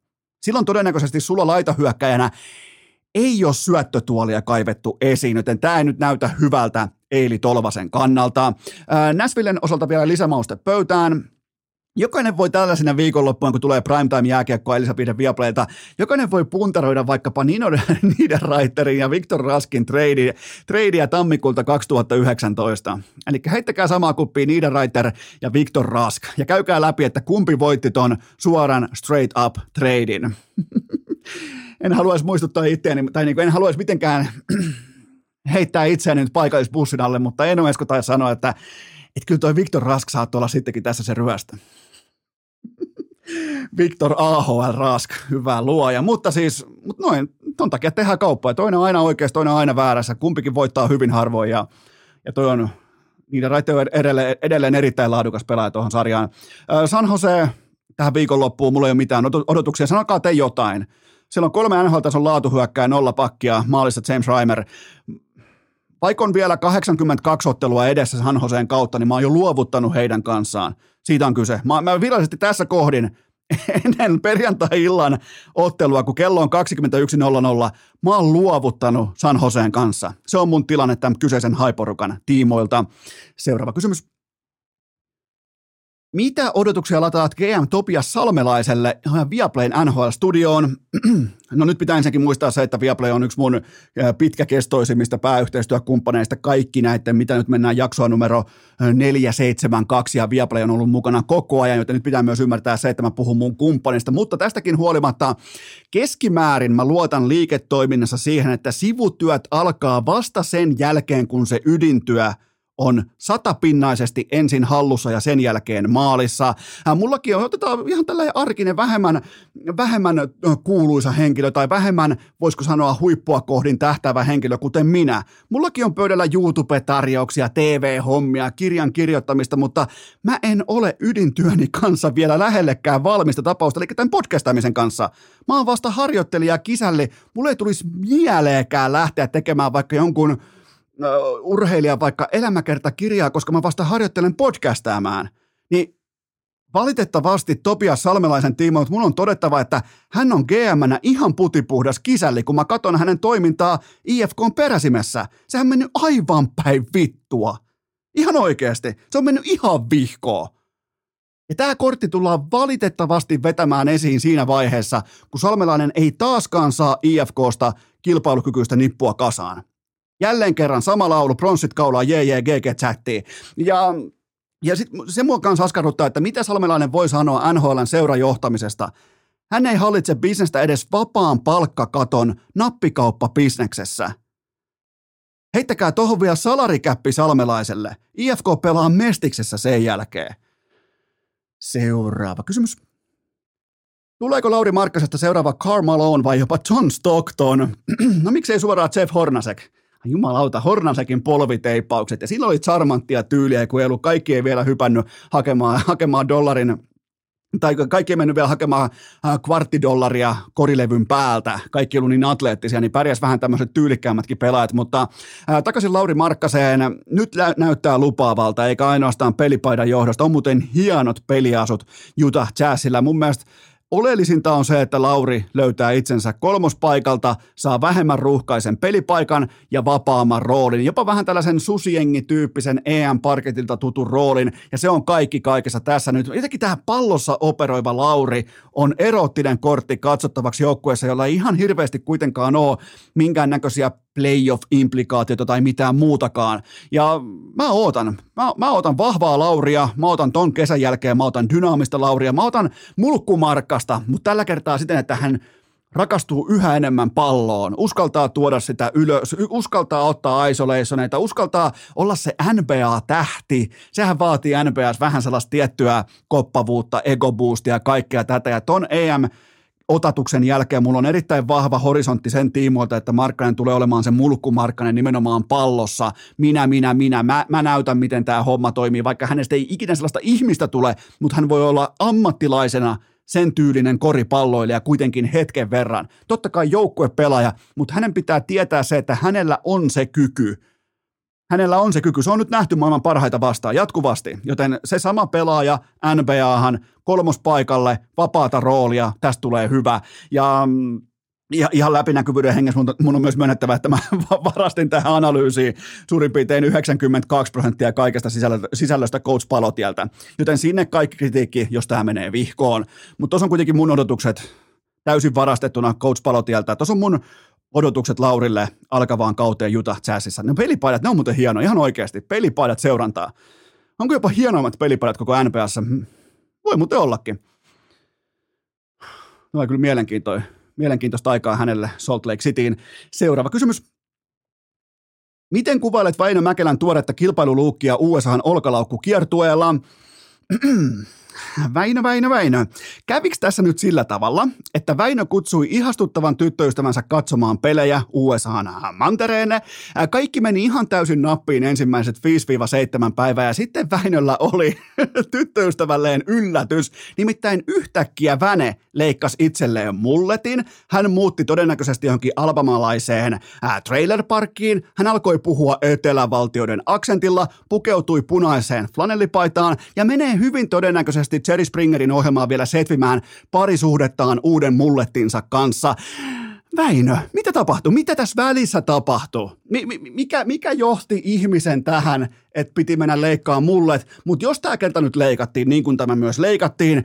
silloin todennäköisesti sulla laitahyökkäjänä ei ole syöttötuolia kaivettu esiin, joten tämä ei nyt näytä hyvältä Eili Tolvasen kannalta. Ää, Nashvillen osalta vielä lisämauste pöytään. Jokainen voi tällaisena viikonloppuun, kun tulee primetime-jääkiekkoa Elisa Viihde ViaPlaylta, jokainen voi puntaroida vaikkapa Nino Niederreiterin ja Viktor Raskin treidiä tammikuulta kaksituhattayhdeksäntoista. Eli heittäkää samaa kuppia Niederreiter ja Viktor Rask ja käykää läpi, että kumpi voitti ton suoran straight up treidin. En haluaisi muistuttaa itseäni, tai niin kuin en haluaisi mitenkään heittää itseäni nyt paikallisbussin alle, mutta en ole esko tai sanoa, että et kyllä toi Viktor Rask saattaa olla sittenkin tässä se ryöstä. Viktor A H L Rask, hyvä luoja. Mutta siis, mut noin, ton takia tehdään kauppaa. Toinen on aina oikeassa, toinen on aina väärässä. Kumpikin voittaa hyvin harvoin ja, ja toi on niiden raitteiden edelleen, edelleen erittäin laadukas pelaaja tuohon sarjaan. San Jose, tähän viikonloppuun mulla ei ole mitään odotuksia. Sanokaa te jotain. Siellä on kolme N H L-tason laatuhyökkää, nolla pakkia, maalissa James Reimer. Vaikka on vielä kahdeksankymmentäkaksi ottelua edessä San Joseen kautta, niin mä oon jo luovuttanut heidän kanssaan. Siitä on kyse. Mä, mä virallisesti tässä kohdin ennen perjantai-illan ottelua, kun kello on kaksikymmentäyksi nolla nolla, mä oon luovuttanut San Joseen kanssa. Se on mun tilanne tämän kyseisen haiporukan tiimoilta. Seuraava kysymys. Mitä odotuksia lataat G M Tobias Salmelaiselle Viaplayn N H L-studioon? No nyt pitää ensinnäkin muistaa se, että Viaplay on yksi mun pitkäkestoisimmista pääyhteistyökumppaneista kaikki näiden, mitä nyt mennään jaksoa numero neljä seitsemän kaksi ja Viaplay on ollut mukana koko ajan, joten nyt pitää myös ymmärtää se, että mä puhun mun kumppanista, mutta tästäkin huolimatta keskimäärin mä luotan liiketoiminnassa siihen, että sivutyöt alkaa vasta sen jälkeen, kun se ydintyö on satapinnaisesti ensin hallussa ja sen jälkeen maalissa. Mullakin on, otetaan ihan tällainen arkinen vähemmän, vähemmän kuuluisa henkilö tai vähemmän, voisiko sanoa, huippua kohdin tähtäävä henkilö, kuten minä. Mullakin on pöydällä YouTube-tarjouksia, T V-hommia, kirjan kirjoittamista, mutta mä en ole ydintyöni kanssa vielä lähellekään valmista tapausta, eli tämän podcastamisen kanssa. Mä oon vasta harjoittelija kisälli. Mulle ei tulisi mieleenkään lähteä tekemään vaikka jonkun urheilija vaikka elämäkertakirjaa, koska mä vasta harjoittelen podcastaamaan, niin Valitettavasti Tobias Salmelaisen tiimoilta mun on todettava, että hän on G M:nä ihan putipuhdas kisälli, kun mä katson hänen toimintaa I F K:n peräsimessä. Sehän on mennyt aivan päin vittua. Ihan oikeasti. Se on mennyt ihan vihkoon. Ja tämä kortti tullaan valitettavasti vetämään esiin siinä vaiheessa, kun Salmelainen ei taaskaan saa I F K:sta kilpailukykyistä nippua kasaan. Jälleen kerran sama laulu, pronssit kaulaa J J G G-chattiin. Ja... Ja sitten se mua kanssa askarruttaa, että mitä Salmelainen voi sanoa N H L:n seurajohtamisesta. Hän ei hallitse bisnestä edes vapaan palkkakaton nappikauppabisneksessä. Heittäkää tohon vielä salarikäppi Salmelaiselle. I F K pelaa Mestiksessä sen jälkeen. Seuraava kysymys. Tuleeko Lauri Markkasesta seuraava Karl Malone vai jopa John Stockton? No miksei suoraan Jeff Hornacek? Jumalauta, Hornasekin polviteippaukset. Ja sillä oli charmanttia tyyliä, kun ei ollut, kaikki ei vielä hypännyt hakemaan, hakemaan dollarin, tai kaikki ei mennyt vielä hakemaan kvarttidollaria korilevyn päältä. Kaikki ei ollut niin atleettisia, niin pärjäs vähän tämmöiset tyylikkäämmätkin pelaajat. Mutta ää, takaisin Lauri Markkaseen. Nyt lä- näyttää lupaavalta, eikä ainoastaan pelipaidan johdosta. On muuten hienot peliasut Utah Jazzillä. Mun mielestä oleellisinta on se, että Lauri löytää itsensä kolmospaikalta, saa vähemmän ruuhkaisen pelipaikan ja vapaamman roolin. Jopa vähän tällaisen susijengityyppisen E M-parketilta tutun roolin, ja se on kaikki kaikessa tässä nyt. Jotenkin tämä pallossa operoiva Lauri on eroottinen kortti katsottavaksi joukkueessa, jolla ei ihan hirveästi kuitenkaan ole minkäännäköisiä playoff-implikaatioita tai mitään muutakaan. Ja mä ootan. Mä, mä ootan vahvaa Lauria, mä ootan ton kesän jälkeen, mä ootan dynaamista Lauria, mä ootan mulkkumarkkasta, mutta tällä kertaa siten, että hän rakastuu yhä enemmän palloon, uskaltaa tuoda sitä ylös, uskaltaa ottaa isolationeita, uskaltaa olla se N B A-tähti. Sehän vaatii N B A:ssa vähän sellaista tiettyä koppavuutta, egoboostia ja kaikkea tätä, ja ton E M otatuksen jälkeen mulla on erittäin vahva horisontti sen tiimoilta, että Markkanen tulee olemaan se mulkkumarkkanen nimenomaan pallossa. Minä, minä, minä, mä, mä näytän, miten tämä homma toimii, vaikka hänestä ei ikinä sellaista ihmistä tule, mutta hän voi olla ammattilaisena sen tyylinen koripalloilija kuitenkin hetken verran. Totta kai joukkuepelaaja, mutta hänen pitää tietää se, että hänellä on se kyky. Hänellä on se kyky. Se on nyt nähty maailman parhaita vastaan jatkuvasti, joten se sama pelaaja N B A:han kolmospaikalle, vapaata roolia, tästä tulee hyvä. Ja, ja ihan läpinäkyvyyden hengessä mun on myös myönnettävä, että mä varastin tähän analyysiin suurin piirtein yhdeksänkymmentäkaksi prosenttia kaikesta sisällöstä Coach Palotieltä. Joten sinne kaikki kritiikki, jos tämä menee vihkoon. Mutta tuossa on kuitenkin mun odotukset täysin varastettuna Coach Palotieltä. Tuossa on mun odotukset Laurille alkavaan kauteen Utah Jazzissa. Ne pelipaidat, ne on muuten hienoja, ihan oikeasti. Pelipaidat seurantaa. Onko jopa hienoimmat pelipaidat koko N B A:ssa? Voi muuten ollakin. No kyllä mielenkiintoista, mielenkiintoista aikaa hänelle Salt Lake Cityin. Seuraava kysymys. Miten kuvailet Väinö Mäkelän tuoretta kilpailuluukkia U S A:n olkalaukkukiertueella? Väinö, Väinö, Väinö. Käviks tässä nyt sillä tavalla, että Väinö kutsui ihastuttavan tyttöystävänsä katsomaan pelejä U S A:n mantereenne. Kaikki meni ihan täysin nappiin ensimmäiset viisi seitsemän päivää ja sitten Väinöllä oli tyttöystävälleen yllätys. Nimittäin yhtäkkiä Väne leikkasi itselleen mulletin. Hän muutti todennäköisesti johonkin alabamalaiseen trailerparkkiin. Hän alkoi puhua etelävaltioiden aksentilla, pukeutui punaiseen flanellipaitaan ja menee hyvin todennäköisesti Jerry Springerin ohjelmaa vielä setvimään parisuhdettaan uuden mullettinsa kanssa. Väinö, mitä tapahtui? Mitä tässä välissä tapahtui? Mikä, mikä johti ihmisen tähän, että piti mennä leikkaamaan mullet? Mutta jos tämä kerta nyt leikattiin, niin kuin tämä myös leikattiin,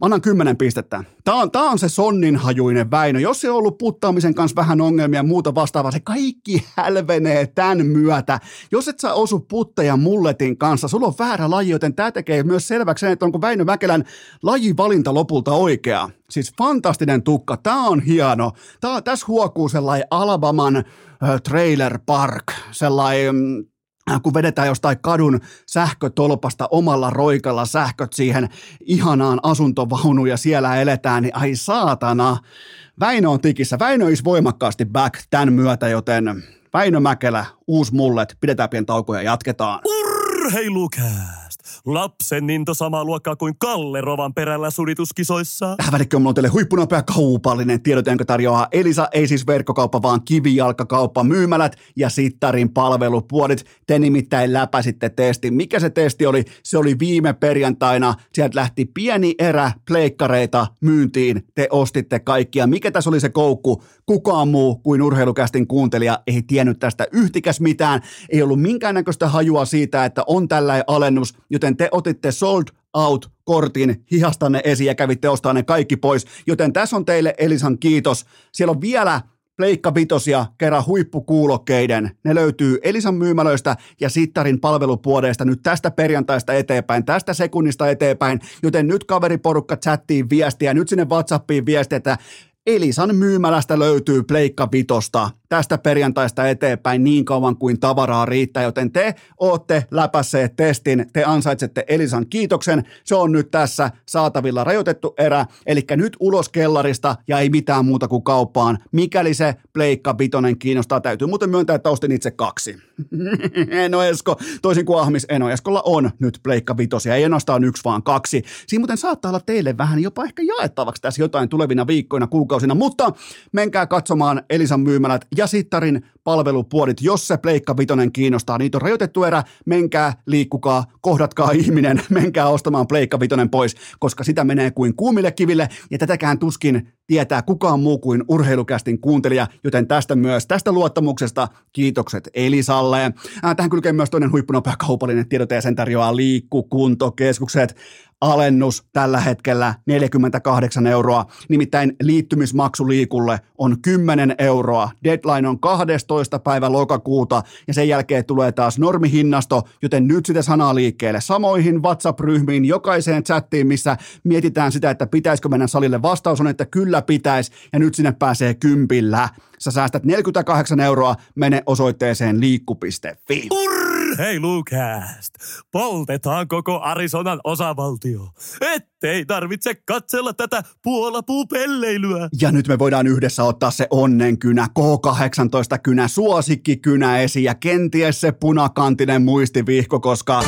annan kymmenen pistettä. Tämä on, on se sonninhajuinen Väinö. Jos se on ollut puttaamisen kanssa vähän ongelmia ja muuta vastaavaa, se kaikki hälvenee tämän myötä. Jos et sä osu putteja mulletin kanssa, sulla on väärä laji, joten tämä tekee myös selväksi sen, että onko Väinö Mäkelän lajivalinta lopulta oikea. Siis fantastinen tukka, tämä on hieno. Tää, tässä huokuu sellainen Alabaman äh, trailer park, sellainen kun vedetään jostain kadun sähkötolpasta omalla roikalla sähköt siihen ihanaan asuntovaunuun ja siellä eletään, niin ai saatana, Väinö on tikissä. Väinö is voimakkaasti back tämän myötä, joten Väinö Mäkelä, uusi mullet, pidetään pieni tauko ja jatketaan. Urheilucast, Lapsen into samaa luokkaa kuin Kalle Rovan perällä sudituskisoissa. Tähän välikköön mulla on teille huippunopea kaupallinen tiedot, jonka tarjoaa Elisa, ei siis verkkokauppa, vaan kivijalkakauppa, myymälät ja sittarin palvelupuodit. Te nimittäin läpäisitte testin. Mikä se testi oli? Se oli viime perjantaina. Sieltä lähti pieni erä pleikkareita myyntiin. Te ostitte kaikkia. Mikä tässä oli se koukku? Kukaan muu kuin Urheilucastin kuuntelija ei tiennyt tästä yhtikäs mitään. Ei ollut minkäännäköistä hajua siitä, että on tällainen alennus, joten te otitte sold out kortin hihastanne esiin ja kävitte ostamaan ne kaikki pois. Joten tässä on teille Elisan kiitos. Siellä on vielä Pleikka Vitosia kerran huippukuulokkeiden. Ne löytyy Elisan myymälöistä ja Sittarin palvelupuodeista nyt tästä perjantaista eteenpäin, tästä sekunnista eteenpäin. Joten nyt kaveriporukka chattiin viestiä, nyt sinne WhatsAppiin viestiä, että Elisan myymälästä löytyy Pleikka Vitosta tästä perjantaista eteenpäin niin kauan kuin tavaraa riittää, joten te ootte läpäisseet testin, te ansaitsette Elisan kiitoksen, se on nyt tässä saatavilla rajoitettu erä, eli nyt ulos kellarista ja ei mitään muuta kuin kauppaan, mikäli se Pleikka Vitonen kiinnostaa, täytyy muuten myöntää, että ostin itse kaksi. Eno Esko, toisin kuin Ahmis, Eno Eskolla on nyt Pleikka Vitosia, ei ainoastaan yksi vaan kaksi, siinä muuten saattaa olla teille vähän jopa ehkä jaettavaksi tässä jotain tulevina viikkoina, kuukausina, mutta menkää katsomaan Elisan myymälät ja Sittarin palvelupuodit, jos se Pleikka Vitonen kiinnostaa. Niitä on rajoitettu erä, menkää, liikkukaa, kohdatkaa ihminen, menkää ostamaan Pleikka Vitonen pois, koska sitä menee kuin kuumille kiville, ja tätäkään tuskin tietää kukaan muu kuin Urheilucastin kuuntelija, joten tästä myös, tästä luottamuksesta kiitokset Elisalle. Tähän kylkee myös toinen huippunopea kaupallinen tiedote, ja sen tarjoaa Liikku Kuntokeskukset. Alennus tällä hetkellä neljäkymmentäkahdeksan euroa, nimittäin liittymismaksu Liikulle on kymmenen euroa. Deadline on kahdestoista päivä lokakuuta ja sen jälkeen tulee taas normihinnasto, joten nyt sitä sanaa liikkeelle. Samoihin WhatsApp-ryhmiin, jokaiseen chattiin, missä mietitään sitä, että pitäisikö mennä salille. Vastaus on, että kyllä pitäisi ja nyt sinne pääsee kympillä. Sä säästät neljäkymmentäkahdeksan euroa, mene osoitteeseen liikku piste fi. Urheilucast! Poltetaan koko Arizonan osavaltio. Ettei tarvitse katsella tätä puolapuupelleilyä. Ja nyt me voidaan yhdessä ottaa se onnenkynä, K kahdeksantoista-kynä, suosikkikynä esiin ja kenties se punakantinen muistivihko, koska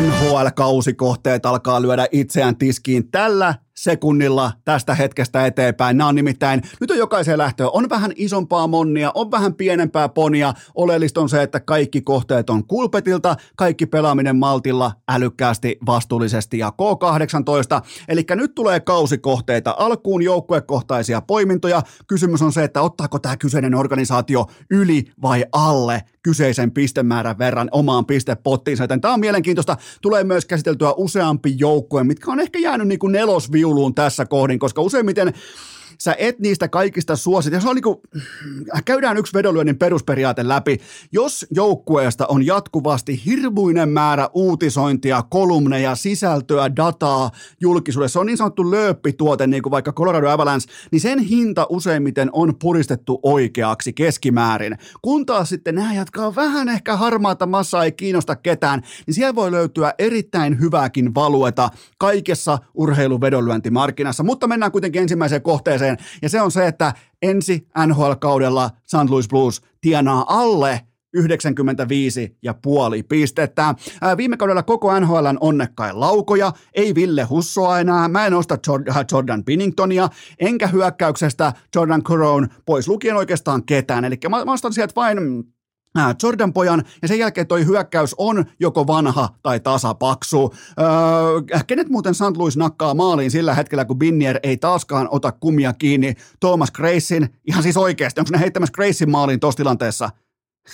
N H L-kausikohteet alkaa lyödä itseään tiskiin tällä sekunnilla tästä hetkestä eteenpäin. Nämä on nimittäin, nyt on jokaiseen lähtöön, on vähän isompaa monnia, on vähän pienempää ponia. Oleellista on se, että kaikki kohteet on kulpetilta, kaikki pelaaminen maltilla, älykkäästi, vastuullisesti ja K kahdeksantoista. Eli nyt tulee kausikohteita alkuun, joukkuekohtaisia poimintoja. Kysymys on se, että ottaako tämä kyseinen organisaatio yli vai alle kyseisen pistemäärän verran omaan pistepottiinsa. Joten tämä on mielenkiintoista. Tulee myös käsiteltyä useampi joukkue, mitkä on ehkä jäänyt niin kuin nelosviin tässä kohdin, koska useimmiten sä et niistä kaikista suosita. Se on niin kuin, käydään yksi vedonlyönnin perusperiaate läpi. Jos joukkueesta on jatkuvasti hirvuinen määrä uutisointia, kolumneja, sisältöä, dataa julkisuudessa, se on niin sanottu lööppituote, niin kuin vaikka Colorado Avalanche, niin sen hinta useimmiten on puristettu oikeaksi keskimäärin. Kun taas sitten nämä jatkaa vähän ehkä harmaata massaa, ei kiinnosta ketään, niin siellä voi löytyä erittäin hyvääkin valueta kaikessa urheiluvedonlyöntimarkkinassa. Mutta mennään kuitenkin ensimmäiseen kohteeseen. Ja se on se, että ensi N H L-kaudella Saint Louis Blues tienaa alle yhdeksänkymmentäviisi pilkku viisi pistettä. Ää, viime kaudella koko N H L:n onnekkain laukoja, ei Ville Hussoa enää, mä en osta Jordan Binningtonia, enkä hyökkäyksestä Jordan Caron pois lukien oikeastaan ketään. Eli mä, mä ostan sieltä vain Jordan pojan, ja sen jälkeen toi hyökkäys on joko vanha tai tasapaksu. Öö, kenet muuten Saint Louis nakkaa maaliin sillä hetkellä, kun Binnier ei taaskaan ota kumia kiinni? Thomas Gracen, ihan siis oikeasti, onko ne heittämässä Gracen maaliin tuossa tilanteessa?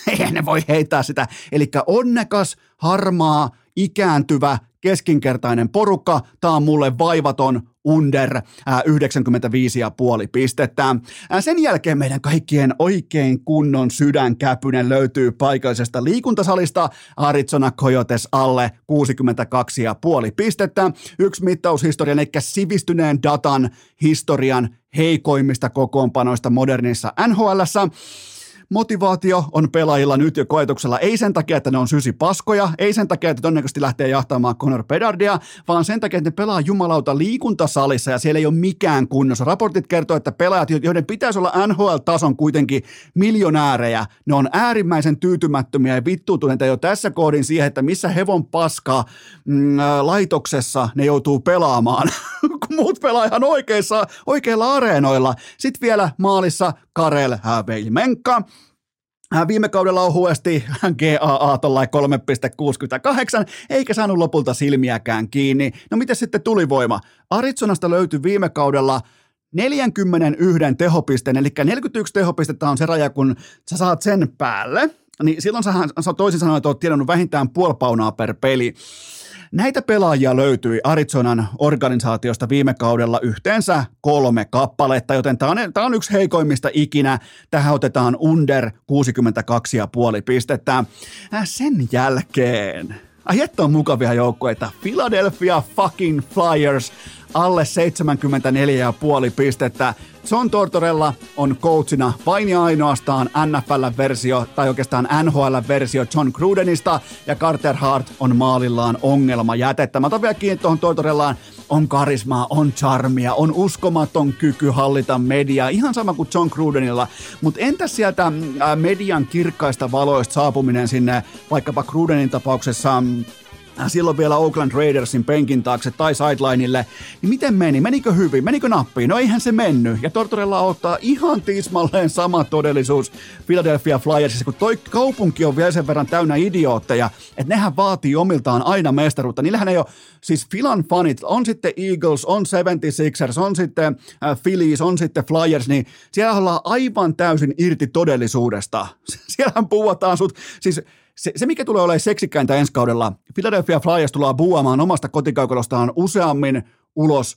Eihän ne voi heittää sitä. Elikkä onnekas, harmaa, ikääntyvä, keskinkertainen porukka, tää on mulle vaivaton under yhdeksänkymmentäviisi pilkku viisi pistettä. Sen jälkeen meidän kaikkien oikein kunnon sydänkäpynen löytyy paikallisesta liikuntasalista Arizona Coyotes alle kuusikymmentäkaksi pilkku viisi pistettä. Yksi mittaushistorian, eli sivistyneen datan historian heikoimmista kokoonpanoista modernissa N H L:ssä. motivaatio on pelaajilla nyt jo koetuksella. Ei sen takia, että ne on sysipaskoja, ei sen takia, että todennäköisesti lähtee jahtaamaan Connor Beddardia, vaan sen takia, että ne pelaa jumalauta liikuntasalissa ja siellä ei ole mikään kunnossa. Raportit kertoo, että pelaajat, joiden pitäisi olla N H L-tason kuitenkin miljonäärejä, ne on äärimmäisen tyytymättömiä ja vittuutuneita jo tässä kohdin siihen, että missä hevon paska mm, laitoksessa ne joutuu pelaamaan, kun muut pelaa ihan oikeissa, oikeilla areenoilla. Sitten vielä maalissa Karel Häveimenka. Viime kaudella ohuesti G A A tollai kolme pilkku kuusikymmentäkahdeksan, eikä saanut lopulta silmiäkään kiinni. No miten sitten tulivoima? Arizonasta löytyi viime kaudella neljäkymmentäyksi tehopisteen, eli neljäkymmentäyksi tehopistettä on se raja, kun sä saat sen päälle. Niin silloin sähän toisin sanoen, että oot tienannut vähintään puoli paunaa per peli. Näitä pelaajia löytyi Arizonan organisaatiosta viime kaudella yhteensä kolme kappaletta, joten tämä on, tämä on yksi heikoimmista ikinä. Tähän otetaan under kuusikymmentäkaksi pilkku viisi pistettä. Sen jälkeen, ajetta on mukavia joukkueita, Philadelphia fucking Flyers, alle seitsemänkymmentäneljä pilkku viisi pistettä. John Tortorella on coachina vain ja ainoastaan N F L-versio, tai oikeastaan N H L-versio John Grudenista, ja Carter Hart on maalillaan ongelma jätettä. Mä otan vielä kiinni tuohon Tortorellaan. On karismaa, on charmia, on uskomaton kyky hallita mediaa, ihan sama kuin John Grudenilla. Mutta entä sieltä median kirkkaista valoista saapuminen sinne, vaikkapa Grudenin tapauksessa, silloin vielä Oakland Raidersin penkin taakse tai sidelineille, niin miten meni? Menikö hyvin? Menikö nappiin? No eihän se mennyt. Ja Tortorella ottaa ihan tismalleen sama todellisuus Philadelphia Flyersissa, kun toi kaupunki on vielä sen verran täynnä idiootteja, että nehän vaatii omiltaan aina mestaruutta. Niillähän ei ole, siis Philan fanit, on sitten Eagles, on seitsemänkymmentäkuusiers, on sitten Phillies, on sitten Flyers, niin siellä ollaan aivan täysin irti todellisuudesta. Siellähän puhutaan sut, siis Se, se, mikä tulee olemaan seksikäintä ensi kaudella, Philadelphia Flyers tullaan buuamaan omasta kotikaukalostaan useammin ulos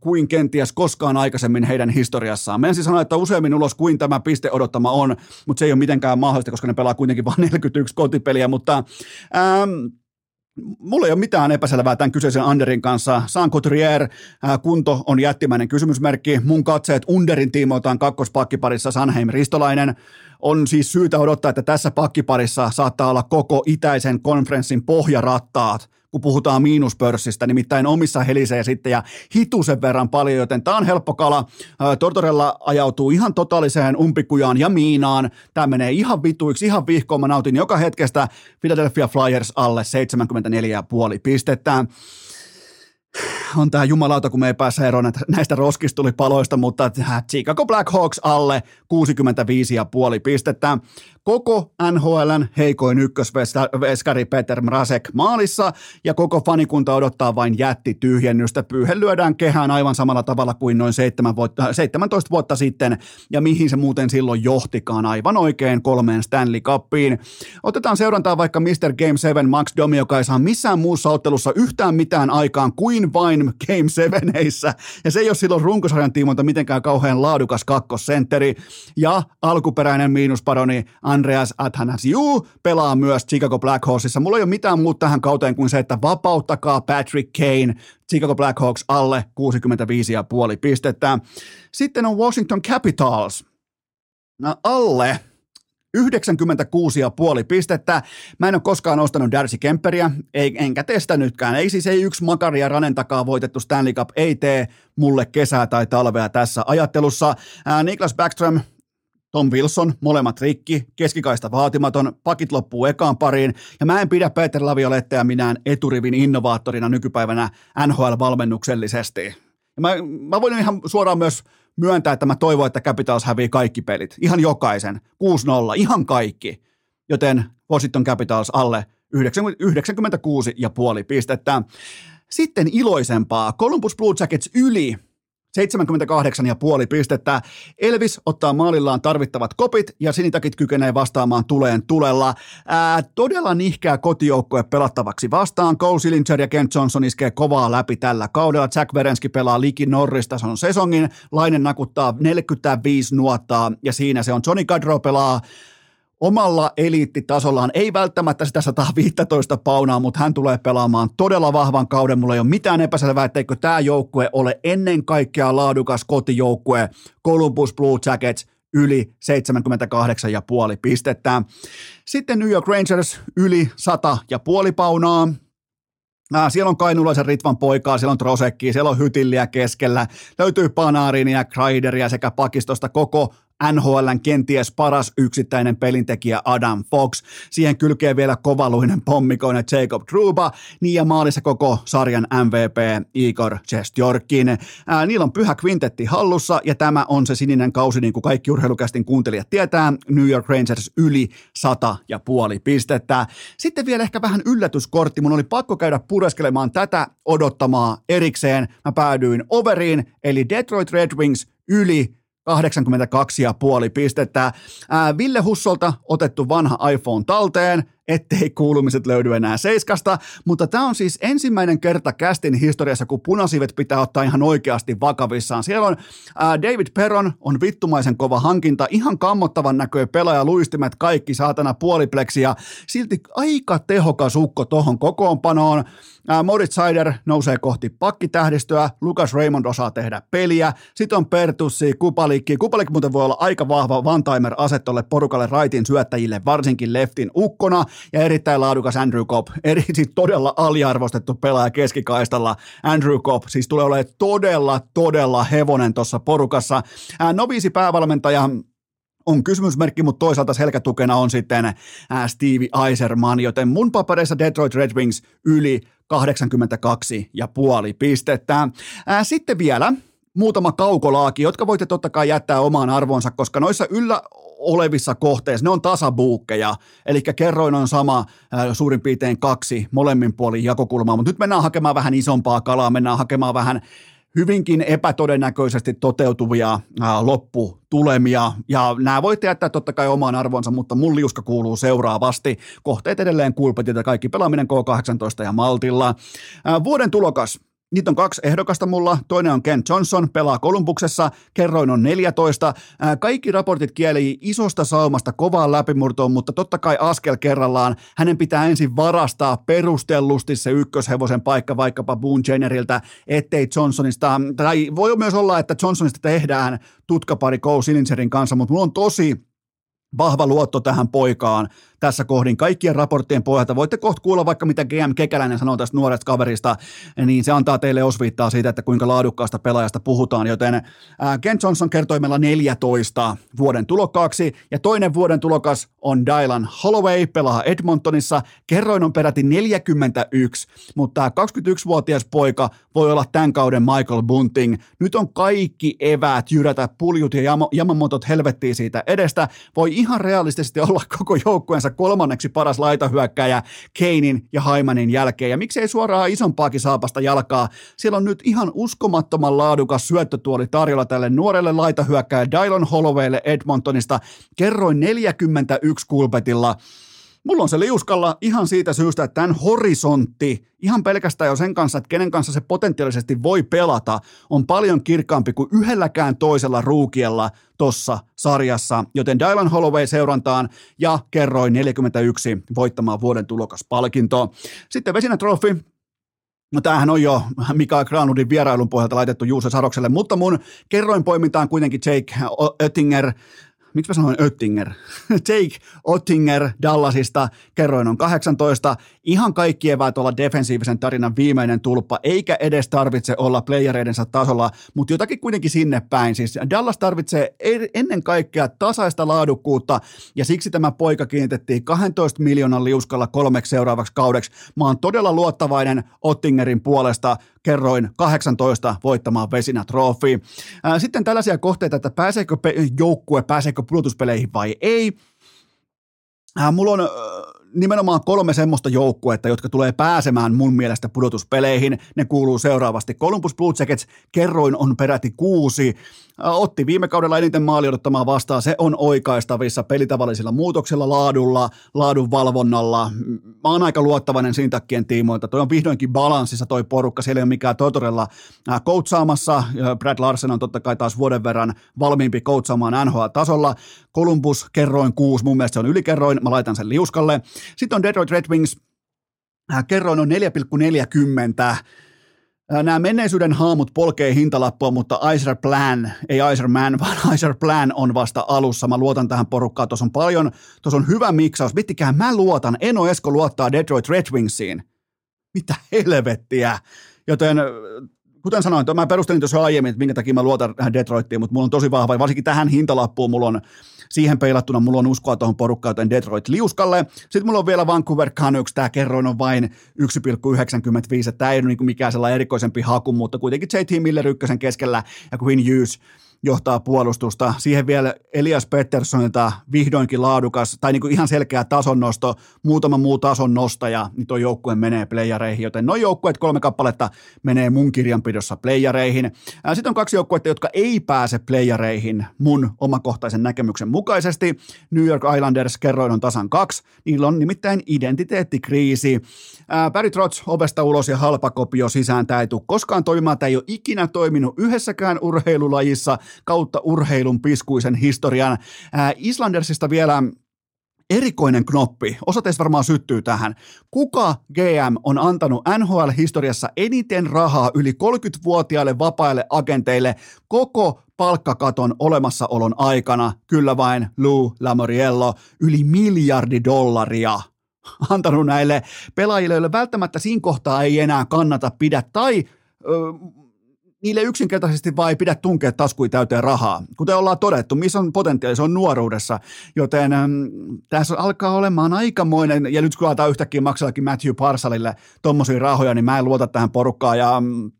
kuin kenties koskaan aikaisemmin heidän historiassaan. Mä en siis sano, että useammin ulos kuin tämä piste odottama on, mutta se ei ole mitenkään mahdollista, koska ne pelaa kuitenkin vain neljäkymmentäyksi kotipeliä, mutta äm, mulla ei ole mitään epäselvää tämän kyseisen underin kanssa. San Cotrier, kunto on jättimäinen kysymysmerkki. Mun katseet underin tiimoiltaan kakkospakkiparissa Sanheim Ristolainen. On siis syytä odottaa, että tässä pakkiparissa saattaa olla koko itäisen konferenssin pohjarattaat, kun puhutaan miinuspörssistä, nimittäin omissa helisee sitten ja hitusen verran paljon, joten tämä on helppo kala. Tortorella ajautuu ihan totaaliseen umpikujaan ja miinaan. Tämä menee ihan vituiksi, ihan vihkoon. Mä nautin joka hetkestä. Philadelphia Flyers alle seitsemänkymmentäneljä pilkku viisi pistettä. On tää jumalauta, kun me ei päässä eroon näistä roskistulipaloista, mutta Chicago Blackhawks alle kuusikymmentäviisi pilkku viisi pistettä. Koko N H L:n heikoin ykkösveskari Peter Mrazek maalissa, ja koko fanikunta odottaa vain jättityhjennystä. Pyyhe lyödään kehään aivan samalla tavalla kuin noin seitsemäntoista vuotta sitten, ja mihin se muuten silloin johtikaan, aivan oikein kolmeen Stanley Cupiin. Otetaan seurantaa vaikka mister Game seitsemän Max Domi, joka ei saa missään muussa ottelussa yhtään mitään aikaan kuin vain Game seitsemässä, ja se ei ole silloin runkosarjan tiimoilta mitenkään kauhean laadukas kakkosentteri, ja alkuperäinen miinusparoni Andreas Athanasiou pelaa myös Chicago Blackhawksissa. Mulla ei ole mitään muuta tähän kauteen kuin se, että vapauttakaa Patrick Kane, Chicago Blackhawks alle kuusikymmentäviisi pilkku viisi pistettä. Sitten on Washington Capitals, alle yhdeksänkymmentäkuusi pilkku viisi pistettä. Mä en ole koskaan ostanut Darcy Kemperiä, enkä testanytkään. Ei siis ei yksi makari ja ranen takaa voitettu Stanley Cup ei tee mulle kesää tai talvea tässä ajattelussa. Niklas Backstrom, Tom Wilson, molemmat rikki, keskikaista vaatimaton, pakit loppuu ekaan pariin, ja mä en pidä Peter Laviolettea minään eturivin innovaattorina nykypäivänä N H L-valmennuksellisesti. Mä, mä voin ihan suoraan myös myöntää, että mä toivon, että Capitals hävii kaikki pelit, ihan jokaisen, kuusi nolla, ihan kaikki, joten Washington Capitals alle yhdeksänkymmentäkuusi pilkku viisi pistettä. Sitten iloisempaa, Columbus Blue Jackets yli seitsemänkymmentäkahdeksan pilkku viisi pistettä. Elvis ottaa maalillaan tarvittavat kopit ja sinitakit kykenee vastaamaan tuleen tulella. Ää, todella nihkeä kotijoukkoja pelattavaksi vastaan. Cole Sillinger ja Ken Johnson iskee kovaa läpi tällä kaudella. Jack Werenski pelaa liki Norrista, se on sesongin. Laine nakuttaa neljäkymmentäviisi nuottaa ja siinä se on. Johnny Gaudreau pelaa omalla eliittitasollaan, ei välttämättä sitä sata viisitoista paunaa, mutta hän tulee pelaamaan todella vahvan kauden. Mulla ei ole mitään epäselvää, etteikö tämä joukkue ole ennen kaikkea laadukas kotijoukkue. Columbus Blue Jackets yli seitsemänkymmentäkahdeksan pilkku viisi pistettä. Sitten New York Rangers yli sata pilkku viisi paunaa. Siellä on kainulaisen Ritvan poikaa, siellä on Trosekkiä, siellä on Hytilliä keskellä. Löytyy Panarinia, Kreideria sekä pakistosta koko N H L:n kenties paras yksittäinen pelintekijä Adam Fox. Siihen kylkee vielä kovaluinen pommikoinen Jacob Trouba, niin ja maalissa koko sarjan M V P Igor Shestjorkin. Ää, niillä on pyhä kvintetti hallussa ja tämä on se sininen kausi, niin kuin kaikki urheilukästin kuuntelijat tietää, New York Rangers yli sata ja puoli pistettä. Sitten vielä ehkä vähän yllätyskortti, mun oli pakko käydä pureskelemaan tätä odottamaa erikseen. Mä päädyin overiin, eli Detroit Red Wings yli kahdeksankymmentäkaksi pilkku viisi pistettä. Ää, Ville Hussolta otettu vanha iPhone talteen, ettei kuulumiset löydy enää seiskasta, mutta tämä on siis ensimmäinen kerta kästin historiassa, kun punasivet pitää ottaa ihan oikeasti vakavissaan. Siellä on ää, David Perron, on vittumaisen kova hankinta, ihan kammottavan näköinen pelaaja, luistimet kaikki, saatana puolipleksia, silti aika tehokas ukko tohon kokoonpanoon. Ää, Moritz Seider nousee kohti pakkitähdistöä, Lucas Raymond osaa tehdä peliä, sitten on Pertussi, Kupalikki, Kupalikki muuten voi olla aika vahva one-timer-ase tolle porukalle raitin syöttäjille, varsinkin leftin ukkona, ja erittäin laadukas Andrew Cobb, eri, siis todella aliarvostettu pelaaja keskikaistalla. Andrew Cobb siis tulee olemaan todella, todella hevonen tuossa porukassa. Ää, noviisi päävalmentaja on kysymysmerkki, mutta toisaalta selkätukena on sitten ää, Steve Yzerman, joten mun papereissa Detroit Red Wings yli kahdeksankymmentäkaksi pilkku viisi pistettä. Ää, sitten vielä muutama kaukolaaki, jotka voitte totta kai jättää omaan arvoonsa, koska noissa yllä olevissa kohteissa ne on tasabuukkeja, eli kerroin on sama suurin piirtein kaksi molemmin puolin jakokulmaa, mutta nyt mennään hakemaan vähän isompaa kalaa, mennään hakemaan vähän hyvinkin epätodennäköisesti toteutuvia ää, lopputulemia, ja nämä voitte jättää totta kai omaan arvonsa, mutta mun liuska kuuluu seuraavasti. Kohteet edelleen Kulpetilta, kaikki pelaaminen K kahdeksantoista ja maltilla. Ää, vuoden tulokas. Niitä on kaksi ehdokasta mulla, toinen on Ken Johnson, pelaa Columbuksessa, kerroin on neljätoista. Kaikki raportit kielii isosta saumasta kovaan läpimurtoon, mutta totta kai askel kerrallaan. Hänen pitää ensin varastaa perustellusti se ykköshevosen paikka vaikkapa Boone Jenneriltä, ettei Johnsonista, tai voi myös olla, että Johnsonista tehdään tutkapari Cole Sillingerin kanssa, mutta mulla on tosi vahva luotto tähän poikaan tässä kohdin. Kaikkien raporttien pohjalta voitte kohta kuulla vaikka mitä G M Kekäläinen sanoo tästä nuoresta kaverista, niin se antaa teille osviittaa siitä, että kuinka laadukkaasta pelaajasta puhutaan, joten Ken Johnson kertoi meillä neljätoista vuoden tulokkaaksi, ja toinen vuoden tulokas on Dylan Holloway, pelaa Edmontonissa, kerroin on peräti neljäkymmentäyksi, mutta kaksikymmentäyksivuotias poika voi olla tämän kauden Michael Bunting. Nyt on kaikki eväät jyrätä puljut ja jamamotot helvettiin siitä edestä, voi ihan realistisesti olla koko joukkueensa kolmanneksi paras laitahyökkääjä Kanein ja Haimanin jälkeen. Ja miksei suoraan isompaakin saapasta jalkaa. Siellä on nyt ihan uskomattoman laadukas syöttötuoli tarjolla tälle nuorelle laitahyökkääjä Dylan Hollowaylle Edmontonista. Kerroin neljäkymmentäyksi Kulpetilla. Mulla on se liuskalla ihan siitä syystä, että tämän horisontti, ihan pelkästään jo sen kanssa, että kenen kanssa se potentiaalisesti voi pelata, on paljon kirkkaampi kuin yhdelläkään toisella ruukiella tuossa sarjassa. Joten Dylan Holloway seurantaan ja kerroin neljäkymmentäyksi voittamaan vuoden tulokaspalkintoa. Sitten Vesinä Trophy. No tämähän on jo Mikael Granlundin vierailun pohjalta laitettu Juuse Sarokselle, mutta mun kerroin poimitaan kuitenkin Jake Oettinger. Miksi mä sanoin Oettinger? Jake Oettinger Dallasista, kerroin on kahdeksantoista. Ihan kaikki eväät olla defensiivisen tarinan viimeinen tulppa, eikä edes tarvitse olla playereidensa tasolla, mutta jotakin kuitenkin sinne päin. Siis Dallas tarvitsee ennen kaikkea tasaista laadukkuutta, ja siksi tämä poika kiinnitettiin kaksitoista miljoonan liuskalla kolmeksi seuraavaksi kaudeksi. Mä oon todella luottavainen Oettingerin puolesta, kerroin kahdeksantoista voittamaan Vesinä Trophy. Sitten tällaisia kohteita, että pääseekö pe- joukkue, pääseekö pudotuspeleihin vai ei. Mulla on nimenomaan kolme semmoista joukkuetta, jotka tulee pääsemään mun mielestä pudotuspeleihin. Ne kuuluu seuraavasti. Columbus Blue Jackets, kerroin on peräti kuusi. Otti viime kaudella eniten maali odottamaan vastaan. Se on oikaistavissa pelitavallisilla muutoksilla, laadulla, laadunvalvonnalla. Mä oon aika luottavainen sen takia tiimoilta. Toi on vihdoinkin balanssissa toi porukka. Siellä ei ole mikään Totorella koutsaamassa. Brad Larsen on totta kai taas vuoden verran valmiimpi koutsaamaan N H L-tasolla. Columbus kerroin kuusi. Mun mielestä se on ylikerroin. Mä laitan sen liuskalle. Sitten on Detroit Red Wings. Kerroin on neljä pilkku neljäkymmentä. Nämä menneisyyden haamut polkee hintalappua, mutta Iser Plan, ei Iser Man, vaan Iser Plan on vasta alussa. Mä luotan tähän porukkaan, tuossa on paljon, tuossa on hyvä miksaus. Mittikään mä luotan, Eno Esko luottaa Detroit Red Wingsiin. Mitä helvettiä. Joten kuten sanoin, mä perustelin tuossa aiemmin, että minkä takia mä luotan Detroittiin, mutta mulla on tosi vahva, varsinkin tähän hintalappuun mulla on, siihen peilattuna mulla on uskoa tuohon porukkaan, joten Detroit liuskalle. Sitten mulla on vielä Vancouver Canucks, tää kerroin on vain yksi pilkku yhdeksänkymmentäviisi, että tää ei ole niinku mikään sellainen erikoisempi haku, mutta kuitenkin J T Miller ykkösen keskellä ja Quinn Hughes johtaa puolustusta. Siihen vielä Elias Petterssonilta vihdoinkin laadukas, tai niinku ihan selkeä tasonnosto, muutama muu tasonnostaja, niin tuo joukkue menee playereihin, joten nuo joukkueet kolme kappaletta menee mun kirjanpidossa playereihin. Sitten on kaksi joukkuetta, jotka ei pääse playereihin mun omakohtaisen näkemyksen mukaisesti. New York Islanders kerroin on tasan kaksi, niillä on nimittäin identiteettikriisi. Barry Trotz ovesta ulos ja halpakopio sisään, tämä ei tule koskaan toimimaan, tämä ei ole ikinä toiminut yhdessäkään urheilulajissa kautta urheilun piskuisen historian. Ää, Islandersista vielä erikoinen knoppi. Osa teistä varmaan syttyy tähän. Kuka G M on antanut N H L-historiassa eniten rahaa yli kolmekymmentävuotiaille vapaille agenteille koko palkkakaton olemassaolon aikana? Kyllä vain Lou Lamoriello. Yli miljardi dollaria antanut näille pelaajille, joille välttämättä siinä kohtaa ei enää kannata pidä tai... Öö, niille yksinkertaisesti vaan ei pidä tunkea taskuja täyteen rahaa. Kuten ollaan todettu, missä on potentiaali, se on nuoruudessa. Joten äm, tässä alkaa olemaan aikamoinen, ja nyt kun aletaan yhtäkkiä maksallakin Matthew Parsalille tommosia rahoja, niin mä en luota tähän porukkaan, ja äm,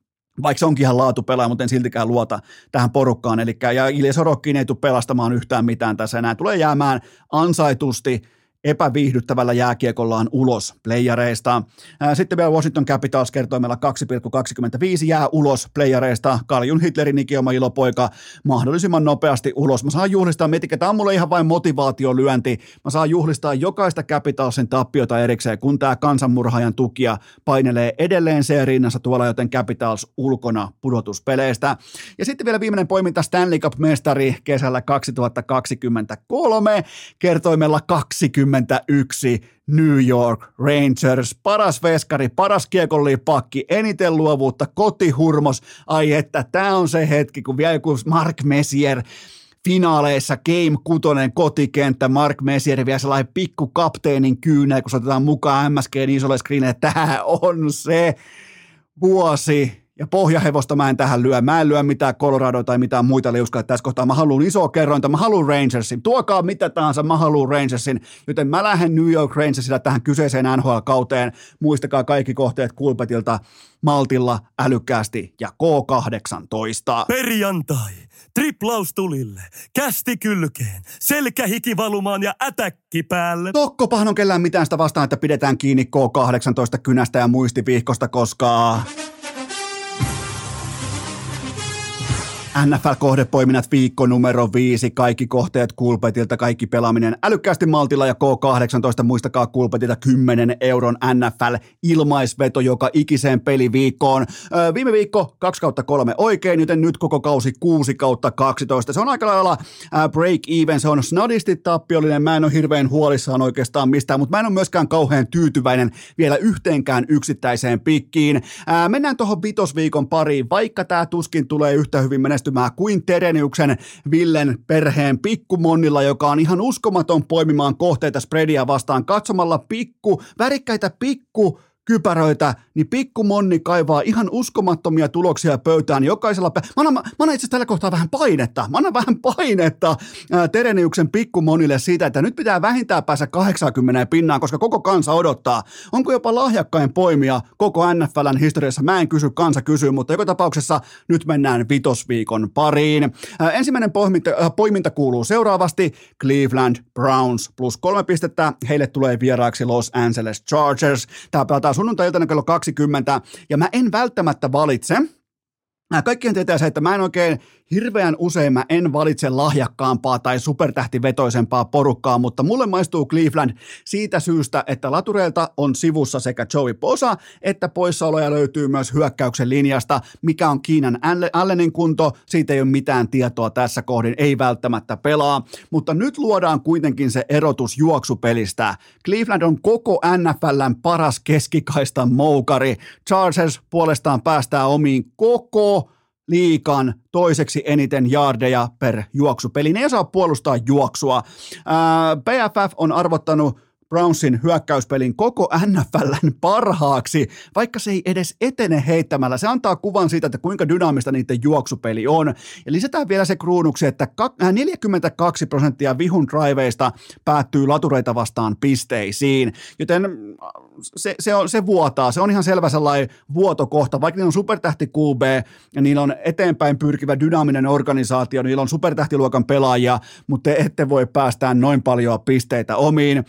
vaikka se onkin ihan laatupelaaja, mutta en siltikään luota tähän porukkaan. Eli ja Ilja Sorokkiin ei tule pelastamaan yhtään mitään tässä enää. Tulee jäämään ansaitusti epäviihdyttävällä jääkiekollaan ulos playereista. Sitten vielä Washington Capitals kertoimella kaksi pilkku kaksikymmentäviisi jää ulos playereista. Kaljun Hitlerin ikioma ilopoika mahdollisimman nopeasti ulos. Mä saan juhlistaa, miettikö, tämä on mulle ihan vain motivaatiolyönti. Mä saan juhlistaa jokaista Capitalsin tappiota erikseen, kun tämä kansanmurhaajan tukija painelee edelleen se rinnassa tuolla, joten Capitals ulkona pudotuspeleistä. Ja sitten vielä viimeinen poiminta, Stanley Cup-mestari kesällä kaksituhattakaksikymmentäkolme kertoimella kaksikymmentä yksi New York Rangers, paras veskari, paras kiekonliipakki, eniten luovuutta, kotihurmos, ai että tämä on se hetki, kun vielä joku Mark Messier finaaleissa, game kutonen kotikenttä, Mark Messier vielä sellainen pikku kapteenin kyynä, kun otetaan mukaan M S G niin isolle screenille, tämä on se vuosi. Ja pohjahevosta mä en tähän lyö. Mä en lyö mitään Coloradoa tai mitään muita liuskaa tässä kohtaa. Mä haluun isoa kerrointa, mä haluun Rangersin. Tuokaa mitä tahansa, mä haluun Rangersin. Joten mä lähden New York Rangersilla tähän kyseiseen N H L-kauteen. Muistakaa kaikki kohteet Kulpetilta, maltilla, älykkäästi ja K kahdeksantoista. Perjantai, triplaus tulille, kästi kylkeen, selkähiki valumaan ja ätäkki päälle. Tokkopahan on kellään mitään sitä vastaan, että pidetään kiinni K kahdeksantoista-kynästä ja muistivihkosta, koska... N F L-kohdepoiminnat viikko numero viisi, kaikki kohteet Kulpetilta, kaikki pelaaminen älykkäästi maltilla ja K kahdeksantoista, muistakaa Kulpetilta kymmenen euron N F L-ilmaisveto joka ikiseen peliviikkoon. Öö, viime viikko kaksi kautta kolme oikein, joten nyt koko kausi kuusi kautta kaksitoista. Se on aika lailla break even, se on snadisti tappiollinen, mä en ole hirveän huolissaan oikeastaan mistään, mutta mä en ole myöskään kauhean tyytyväinen vielä yhteenkään yksittäiseen pikkiin. Öö, mennään tuohon vitosviikon pariin, vaikka tää tuskin tulee yhtä hyvin menestymään kuin Tereniuksen Villen perheen pikkumonnilla, joka on ihan uskomaton poimimaan kohteita spreadia vastaan katsomalla pikku, värikkäitä pikku kypäröitä, niin pikkumonni kaivaa ihan uskomattomia tuloksia pöytään jokaisella. Pe- mä annan, annan itse tällä kohtaa vähän painetta. Mä annan vähän painetta ää, Tereniuksen pikkumonille siitä, että nyt pitää vähintään päästä kahdeksankymmentä pinnaan, koska koko kansa odottaa. Onko jopa lahjakkain poimia koko N F L:n historiassa? Mä en kysy, kansa kysyy, mutta joka tapauksessa nyt mennään vitosviikon pariin. Ää, ensimmäinen poiminta, ää, poiminta kuuluu seuraavasti. Cleveland Browns plus kolme pistettä. Heille tulee vieraaksi Los Angeles Chargers. Tää pelataan sunnuntai-iltana kello kaksikymmentä, ja mä en välttämättä valitse Kaikkien tietää se, että mä en oikein hirveän usein mä en valitse lahjakkaampaa tai supertähtivetoisempaa porukkaa, mutta mulle maistuu Cleveland siitä syystä, että latureilta on sivussa sekä Joey Bosa, että poissaoloja löytyy myös hyökkäyksen linjasta, mikä on Keenan Allenin kunto, siitä ei ole mitään tietoa tässä kohdin, ei välttämättä pelaa, mutta nyt luodaan kuitenkin se erotus juoksupelistä. Cleveland on koko N F L:n paras keskikaistan moukari, Chargers puolestaan päästää omiin koko liikan toiseksi eniten jaardeja per juoksupeli. Ne ei saa puolustaa juoksua. Ää, P F F on arvottanut Brownsin hyökkäyspelin koko N F L:n parhaaksi, vaikka se ei edes etene heittämällä. Se antaa kuvan siitä, että kuinka dynaamista niiden juoksupeli on. Ja lisätään vielä se kruunuksi, että neljäkymmentäkaksi prosenttia vihun driveista päättyy latureita vastaan pisteisiin. Joten se, se, on, se vuotaa. Se on ihan selvä sellainen vuotokohta. Vaikka niillä on supertähti Q B ja niillä on eteenpäin pyrkivä dynaaminen organisaatio, niillä on supertähtiluokan pelaajia, mutta te ette voi päästää noin paljon pisteitä omiin.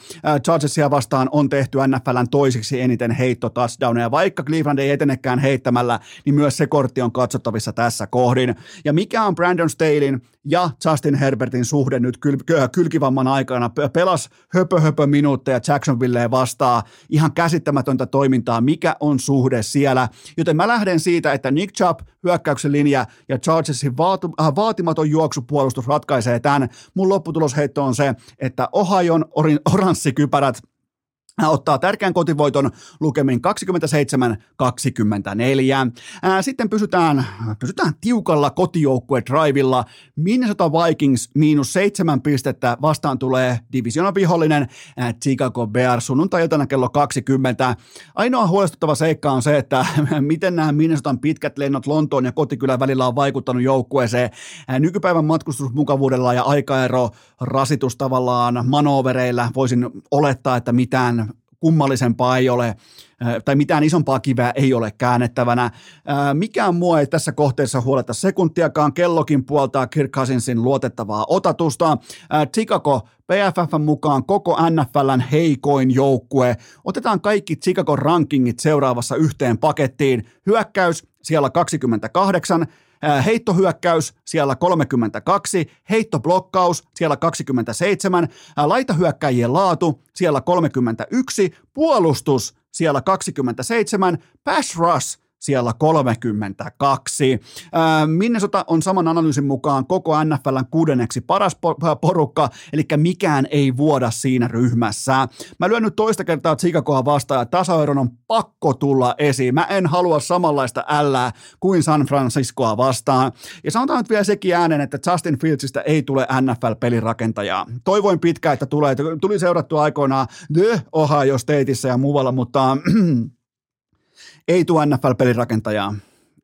Chargersia vastaan on tehty N F L:n toiseksi eniten heitto-touchdowneja. Vaikka Cleveland ei etenekään heittämällä, niin myös se kortti on katsottavissa tässä kohdin. Ja mikä on Brandon Stalin ja Justin Herbertin suhde nyt kyl- kylkivamman aikana? Pelas höpö-höpö minuutteja Jacksonvilleen vastaan. Ihan käsittämätöntä toimintaa. Mikä on suhde siellä? Joten mä lähden siitä, että Nick Chubb, hyökkäyksen linja ja Chargersin vaatu- äh, vaatimaton juoksupuolustus ratkaisee tämän. Mun lopputulosheitto on se, että Ohion orin- oranssikypärä ottaa tärkeän kotivoiton lukemin kaksikymmentäseitsemän kaksikymmentäneljä. Sitten pysytään, pysytään tiukalla kotijoukkuedraivilla. Minnesota Vikings miinus seitsemän pistettä vastaan tulee divisionan vihollinen Chicago Bears sunnuntai-iltana kello kaksikymmentä. Ainoa huolestuttava seikka on se, että miten nämä Minnesotan pitkät lennot Lontoon ja kotikylän välillä on vaikuttanut joukkueeseen. Nykypäivän matkustusmukavuudella ja aikaero rasitus tavallaan manoovereillä voisin olettaa, että mitään kummallisempaa ei ole, tai mitään isompaa kiveä ei ole käännettävänä. Mikään muu ei tässä kohteessa huoleta sekuntiakaan. Kellokin puoltaa Kirk Cousinsin luotettavaa otatusta. Chicago P F F:n mukaan koko N F L:n heikoin joukkue. Otetaan kaikki Chicagon rankingit seuraavassa yhteen pakettiin. Hyökkäys siellä kaksikymmentäkahdeksan, heittohyökkäys siellä kolmekymmentäkaksi, heittoblokkaus siellä kaksikymmentäseitsemän, laitahyökkäjien laatu siellä kolmekymmentäyksi, puolustus siellä kaksikymmentäseitsemän, pass rush siellä kolmekymmentäkaksi. Minnesota on saman analyysin mukaan koko N F L:n kuudenneksi paras porukka, eli mikään ei vuoda siinä ryhmässä. Mä lyön nyt toista kertaa Chicagoa vastaan, ja tasaeron on pakko tulla esiin. Mä en halua samanlaista ällää kuin San Franciscoa vastaan. Ja sanotaan nyt vielä sekin äänen, että Justin Fieldsistä ei tule N F L-pelirakentajaa. Toivoin pitkään, että tulee. Tuli seurattua aikoinaan The Ohio Stateissa ja muualla, mutta ei tule N F L-pelirakentajaa.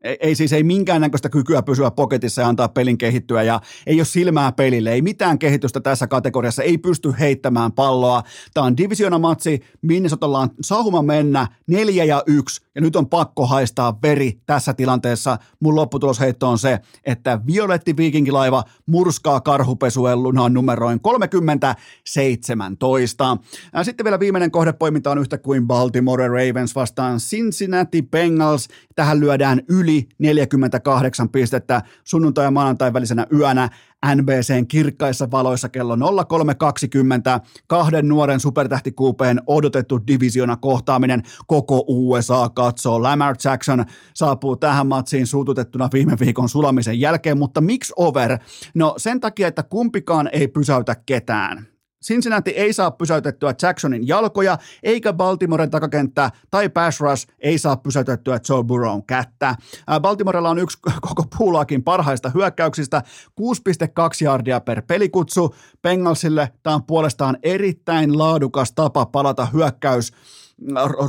Ei, ei siis ei minkäännäköistä kykyä pysyä poketissa ja antaa pelin kehittyä, ja ei ole silmää pelille, ei mitään kehitystä tässä kategoriassa, ei pysty heittämään palloa. Tämä on divisionamatsi, Minnesotalla on sauma mennä neljä ja yksi, ja nyt on pakko haistaa veri tässä tilanteessa. Mun lopputulosheitto on se, että violetti viikinkilaiva murskaa karhupesujen lunaan numeroin kolmekymmentä seitsemäntoista. Sitten vielä viimeinen kohdepoiminta on yhtä kuin Baltimore Ravens vastaan Cincinnati Bengals. Tähän lyödään yli neljäkymmentäkahdeksan pistettä sunnuntai- ja maanantain välisenä yönä N B C:n kirkkaissa valoissa kello kolme kaksikymmentä. Kahden nuoren supertähtikuupeen odotettu divisiona kohtaaminen. Koko U S A katsoo. Lamar Jackson saapuu tähän matsiin suututettuna viime viikon sulamisen jälkeen, mutta miksi over? No sen takia, että kumpikaan ei pysäytä ketään. Cincinnati ei saa pysäytettyä Jacksonin jalkoja, eikä Baltimoren takakenttä tai pass rush ei saa pysäytettyä Joe Burrown kättä. Baltimorella on yksi koko puulaakin parhaista hyökkäyksistä, kuusi pilkku kaksi jardia per pelikutsu. Bengalsille tämä on puolestaan erittäin laadukas tapa palata hyökkäys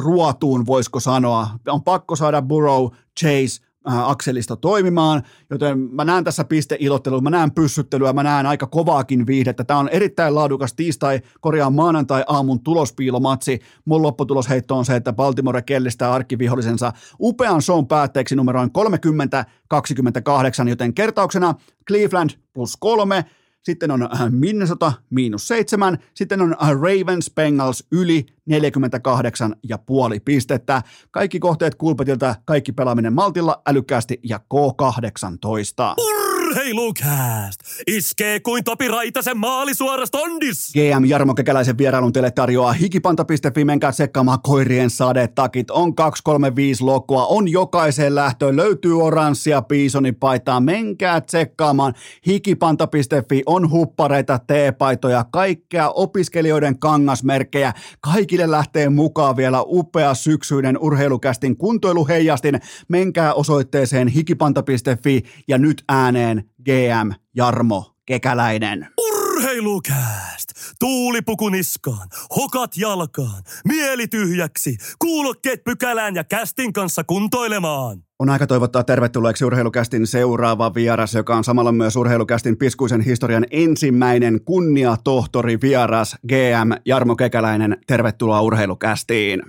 ruotuun, voisiko sanoa. On pakko saada Burrow, Chase, akselisto toimimaan, joten mä näen tässä pisteilottelua, mä näen pyssyttelyä, mä näen aika kovaakin viihdettä. Tämä on erittäin laadukas tiistai, korjaan maanantai-aamun tulospiilomatsi. Mun lopputulosheitto on se, että Baltimore kellistää arkkivihollisensa upean shown päätteeksi numeroin kolmekymmentä kaksikymmentäkahdeksan, joten kertauksena Cleveland plus kolme, sitten on Minnesota miinus seitsemän, sitten on Ravens Bengals yli neljäkymmentäkahdeksan pilkku viisi pistettä. Kaikki kohteet Kulpetilta, kaikki pelaaminen maltilla, älykkäästi ja koo kahdeksantoista. Urheilucast! Iskee kuin Topi Raitasen maali suora stondis! G M Jarmo Kekäläisen vierailun teille tarjoaa hikipanta piste fi. Menkää tsekkaamaan koirien sadetakit. On kaksi kolme viisi lokua, on jokaiseen lähtöön. Löytyy oranssia piisonipaitaa. Menkää tsekkaamaan hikipanta piste fi. On huppareita, teepaitoja, kaikkea opiskelijoiden kangasmerkkejä. Kaikille lähtee mukaan vielä upea syksyinen urheilukästin kuntoiluheijastin. Menkää osoitteeseen hikipanta piste fi ja nyt ääneen G M Jarmo Kekäläinen. Urheilucast! Tuulipuku niskaan, hokat jalkaan, mieli tyhjäksi, kuulokkeet pykälään ja kästin kanssa kuntoilemaan. On aika toivottaa tervetulleeksi Urheilukästin seuraava vieras, joka on samalla myös Urheilukästin piskuisen historian ensimmäinen kunniatohtori vieras G M Jarmo Kekäläinen. Tervetuloa Urheilukästiin.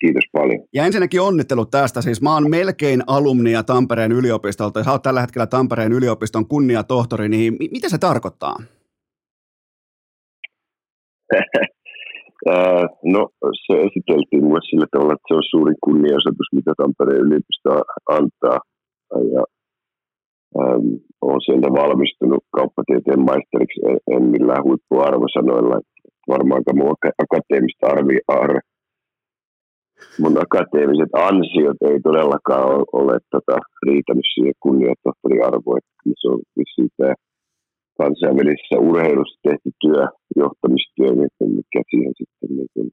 Kiitos paljon. Ja ensinnäkin onnittelut tästä. Siis mä oon melkein alumnia Tampereen yliopistolta ja sä oot tällä hetkellä Tampereen yliopiston kunniatohtori, niin m- mitä se tarkoittaa? No se esiteltiin myös sillä tavalla, että se on suurin kunnianosoitus, mitä Tampereen yliopisto antaa. Ja ähm, olen sieltä valmistunut kauppatieteen maisteriksi, en, en millään huippuarvosanoilla. Varmaankaan mun akateemista arviaa. Mun akateemiset ansiot ei todellakaan ole, ole tota, riitänyt siihen kunniatohtoriarvoon. Se on siitä kansainvälisessä urheilussa tehty työ, johtamistyö, mikä siihen sitten niin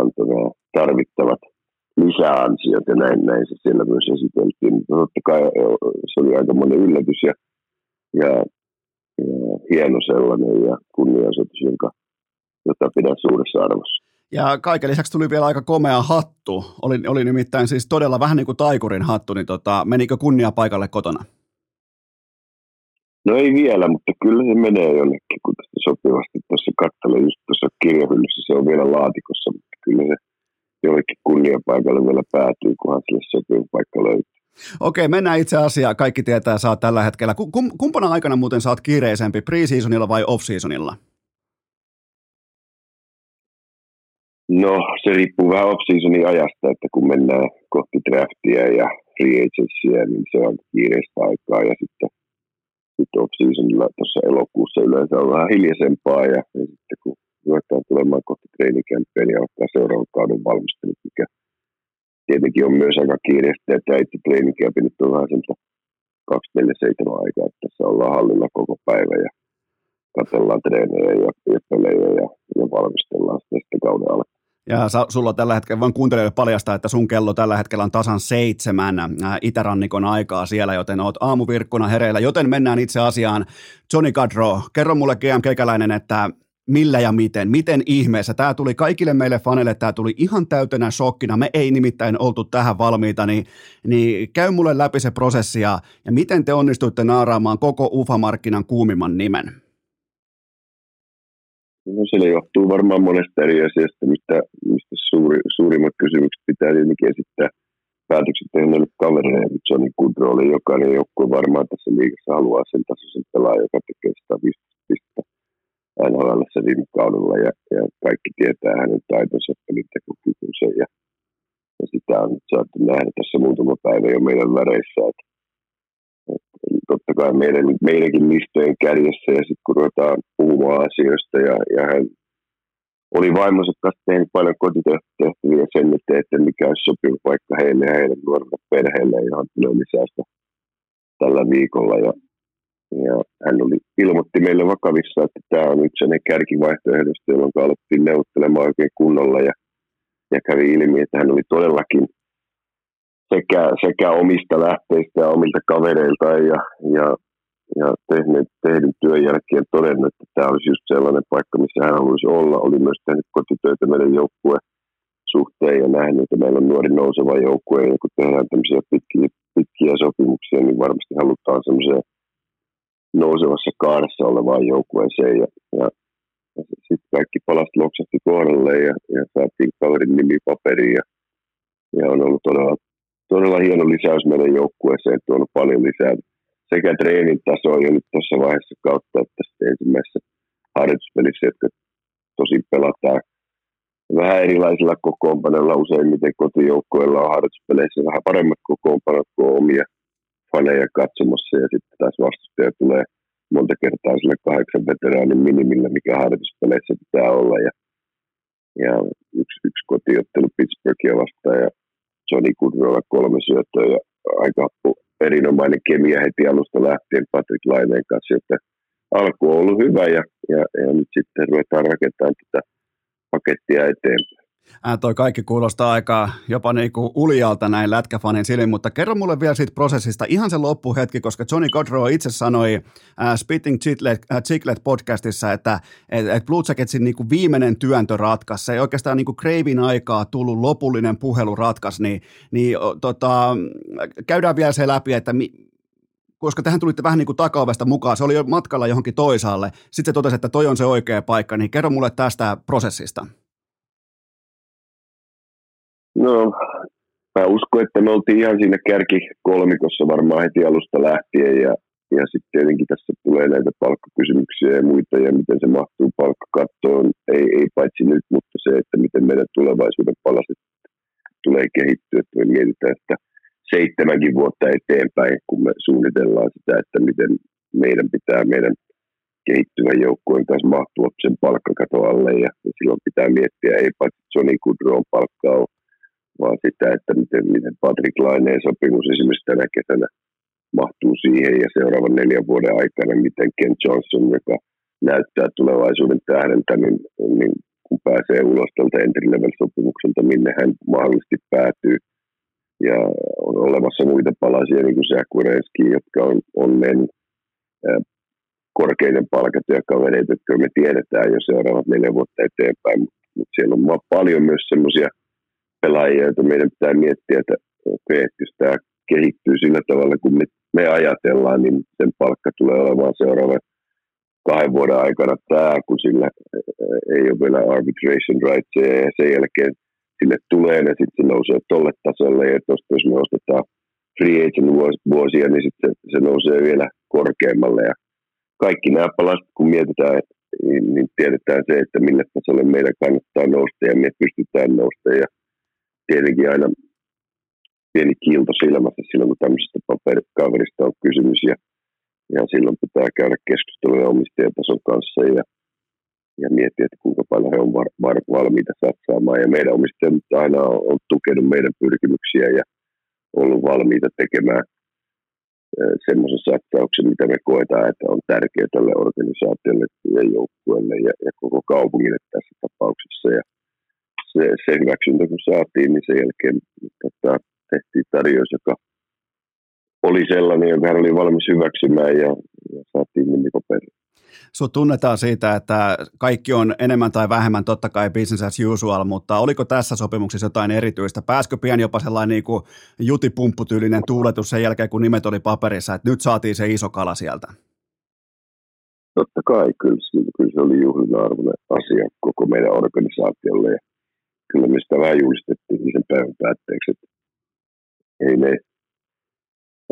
antoi nämä tarvittavat lisäansiot ja näin, näin se siellä myös esiteltiin. Mutta totta kai se oli aikamoinen yllätys ja, ja, ja hieno sellainen ja kunnianosoitus, jonka, jota pidän suuressa arvossa. Ja kaiken lisäksi tuli vielä aika komea hattu. Oli, oli nimittäin siis todella vähän niin kuin taikurin hattu, niin tota, menikö kunnia paikalle kotona? No ei vielä, mutta kyllä se menee jonnekin, kun tästä sopivasti tuossa kattele, just tuossa kirjahyllyssä, se on vielä laatikossa, mutta kyllä se jollekin kunnia paikalle vielä päätyy, kunhan sille sopiva paikka löytyy. Okei, mennään itse asiaan. Kaikki tietää, sä oot tällä hetkellä. Kum, kumpana aikana muuten sä oot kiireisempi, pre-seasonilla vai off-seasonilla? No, se riippuu vähän off-seasonin ajasta, että kun mennään kohti draftia ja free agencyä, niin se on kiireistä aikaa. Ja sitten, sitten off-seasonilla tuossa elokuussa yleensä on vähän hiljaisempaa. Ja, ja sitten kun ruvetaan tulemaan kohti treenikämppejä, niin alkaa seuraavan kauden valmistelut, mikä tietenkin on myös aika kiireistä. Ja tämä itse treenikämpi nyt on vähän semmoista kaksikymmentäneljä seitsemän aikaa, että tässä ollaan hallilla koko päivä ja katsellaan treenejä ja, ja pelejä ja, ja valmistellaan sitä sitten kauden alle. Ja sulla tällä hetkellä, vaan kuuntelijoille paljastaa, että sun kello tällä hetkellä on tasan seitsemän itärannikon aikaa siellä, joten oot aamuvirkkuna hereillä. Joten mennään itse asiaan. Johnny Gaudreau, kerro mulle G M Kekäläinen, että millä ja miten, miten ihmeessä. Tämä tuli kaikille meille faneille, tämä tuli ihan täytenä shokkina. Me ei nimittäin oltu tähän valmiita, niin, niin käy mulle läpi se prosessi ja, ja miten te onnistuitte naaraamaan koko U F A-markkinan kuumimman nimen? No se johtuu varmaan monesta eri asiasta, mistä, mistä suuri, suurimmat kysymykset pitää tietenkin esittää päätökset tehneille kavereille. Johnny Gaudreau oli jokainen joukkue varmaan tässä liigassa haluaa sen tasoisen pelaajan, joka tekee sata viisikymmentä pistettä N H L:ssä viime kaudella. Ja, ja kaikki tietää hänen taitonsa pelintekokykynsä ja, ja sitä on nyt saatu nähdä tässä muutama päivä jo meidän väreissä. Että, että totta kai meidän, meidänkin listojen kärjessä ja sitten kun ruvetaan puhumaan asioista ja, ja hän oli vaimonsa kanssa tehnyt paljon kotitehtäviä sen eteen, että mikä olisi sopiva paikka heille ja heidän nuorille perheille, johon tulee lisäystä tällä viikolla. Ja, ja hän oli, ilmoitti meille vakavissa, että tämä on yksi hänen kärkivaihtoehdosta, jolloin alettiin neuvottelemaan oikein kunnolla ja, ja kävi ilmi, että hän oli todellakin Sekä, sekä omista lähteistä ja omilta kavereilta ja, ja, ja tehnyt, tehnyt työn jälkeen todennut, että tämä olisi just sellainen paikka, missä hän haluaisi olla. Oli myös tehnyt kotitöitä meidän joukkueen suhteen ja nähnyt, että meillä on nuori nouseva joukkue ja kun tehdään tämmöisiä pitkiä, pitkiä sopimuksia, niin varmasti halutaan semmoiseen nousevassa kaaressa olevaan joukkueeseen. Ja, ja, ja sitten kaikki palast loksahti kohdalle ja, ja saatiin kaverin nimi paperiin ja, ja on ollut todella Todella hieno lisäys meidän joukkueeseen, tuonut paljon lisää sekä treenin tasoa jo nyt tuossa vaiheessa kautta, että sitten ensimmäisessä harjoituspelissä, jotka tosi pelataan vähän erilaisilla kokoonpanoilla, useimmiten kotijoukkoilla on harjoituspeleissä vähän paremmat kokoonpanot kuin omia faneja katsomassa, ja sitten taas vastustaja tulee monta kertaa sille kahdeksan veteraanin minimillä, mikä harjoituspeleissä pitää olla, ja, ja yksi, yksi kotiottelu Pittsburghia vastaan, ja Johnny Gaudreaulla kolme syöttöä, ja aika erinomainen kemia heti alusta lähtien Patrick Laineen kanssa, että alku on ollut hyvä, ja, ja, ja nyt sitten ruvetaan rakentamaan tätä pakettia eteenpäin. Ää, toi kaikki kuulostaa aika jopa niinku uljalta näin lätkäfanin silmin, mutta kerro mulle vielä siitä prosessista ihan sen loppuhetki, koska Johnny Gaudreau itse sanoi ää, Spitting Chiclet-podcastissa, äh, että et, et Blue Jacketsin niinku viimeinen työntö ratkaisi. Ei oikeastaan niinku Cravin aikaa tullut lopullinen puhelu ratkaisi, niin, niin o, tota, käydään vielä se läpi, että mi, koska tähän tulitte vähän niin kuin takaovesta mukaan, se oli jo matkalla johonkin toisaalle, sitten se totesi, että toi on se oikea paikka, niin kerro mulle tästä prosessista. No, mä uskon, että me oltiin ihan siinä kärkikolmikossa varmaan heti alusta lähtien, ja, ja sitten tietenkin tässä tulee näitä palkkakysymyksiä ja muita, ja miten se mahtuu palkkakattoon, ei, ei paitsi nyt, mutta se, että miten meidän tulevaisuuden palaset tulee kehittyä, että me mietitään, että seitsemänkin vuotta eteenpäin, kun me suunnitellaan sitä, että miten meidän pitää meidän kehittyvän joukkueen kanssa mahtua sen palkkakaton alle, ja, ja silloin pitää miettiä, ei paitsi Johnny Gaudreaun palkkaa ole, vaan sitä, että miten, miten Patrick Laineen sopimus esimerkiksi tänä kesänä mahtuu siihen, ja seuraavan neljän vuoden aikana, miten Ken Johnson, joka näyttää tulevaisuuden tähdentä, niin, niin kun pääsee ulos tältä entry-level-sopimukselta, minne hän mahdollisesti päätyy. Ja on olemassa muita palasia, niin kuin Säkurenski, jotka on onnen äh, korkeiden palkattuja kavereita, jotka me tiedetään jo seuraavat neljä vuotta eteenpäin, mutta siellä on paljon myös semmoisia pelaajia, joita meidän pitää miettiä, että okei, että jos tämä kehittyy sillä tavalla, kun me, me ajatellaan, niin sen palkka tulee olemaan seuraavan kahden vuoden aikana tämä, kun sillä ei ole vielä arbitration rights, ja sen jälkeen sille tulee, ja sitten se nousee tolle tasolle, ja tuosta jos me ostetaan free agent vuosia, niin sitten se, se nousee vielä korkeammalle, ja kaikki nämä palaset, kun mietitään, niin, niin tiedetään se, että millä tasolle meidän kannattaa nousta, ja me pystytään nousta, ja tietenkin aina pieni kiilto silmässä silloin, kun tämmöisestä paperikaverista on kysymys, ja, ja silloin pitää käydä keskustelua omistajatason kanssa, ja, ja miettiä, että kuinka paljon he on var- var- valmiita satsaamaan, ja meidän omistajat aina on, on tukenut meidän pyrkimyksiä, ja ollut valmiita tekemään semmoisen satsauksen, mitä me koetaan, että on tärkeää tälle organisaatiolle ja joukkueelle ja, ja koko kaupungille tässä tapauksessa. Ja se, se hyväksyntä, kun saatiin, niin sen jälkeen että tehtiin tarjous, joka oli sellainen, joka hän oli valmis hyväksymään ja, ja saatiin minikoperin. Sut tunnetaan siitä, että kaikki on enemmän tai vähemmän totta kai business as usual, mutta oliko tässä sopimuksessa jotain erityistä? Pääskö pian jopa sellainen niin kuin jutipumpputyylinen tuuletus sen jälkeen, kun nimet oli paperissa, että nyt saatiin se iso kala sieltä? Totta kai, kyllä, kyllä se oli juhlina arvoinen asia koko meidän organisaatiolle ja kyllä me sitä vähän julistettiin sen päivän päätteeksi, että ei me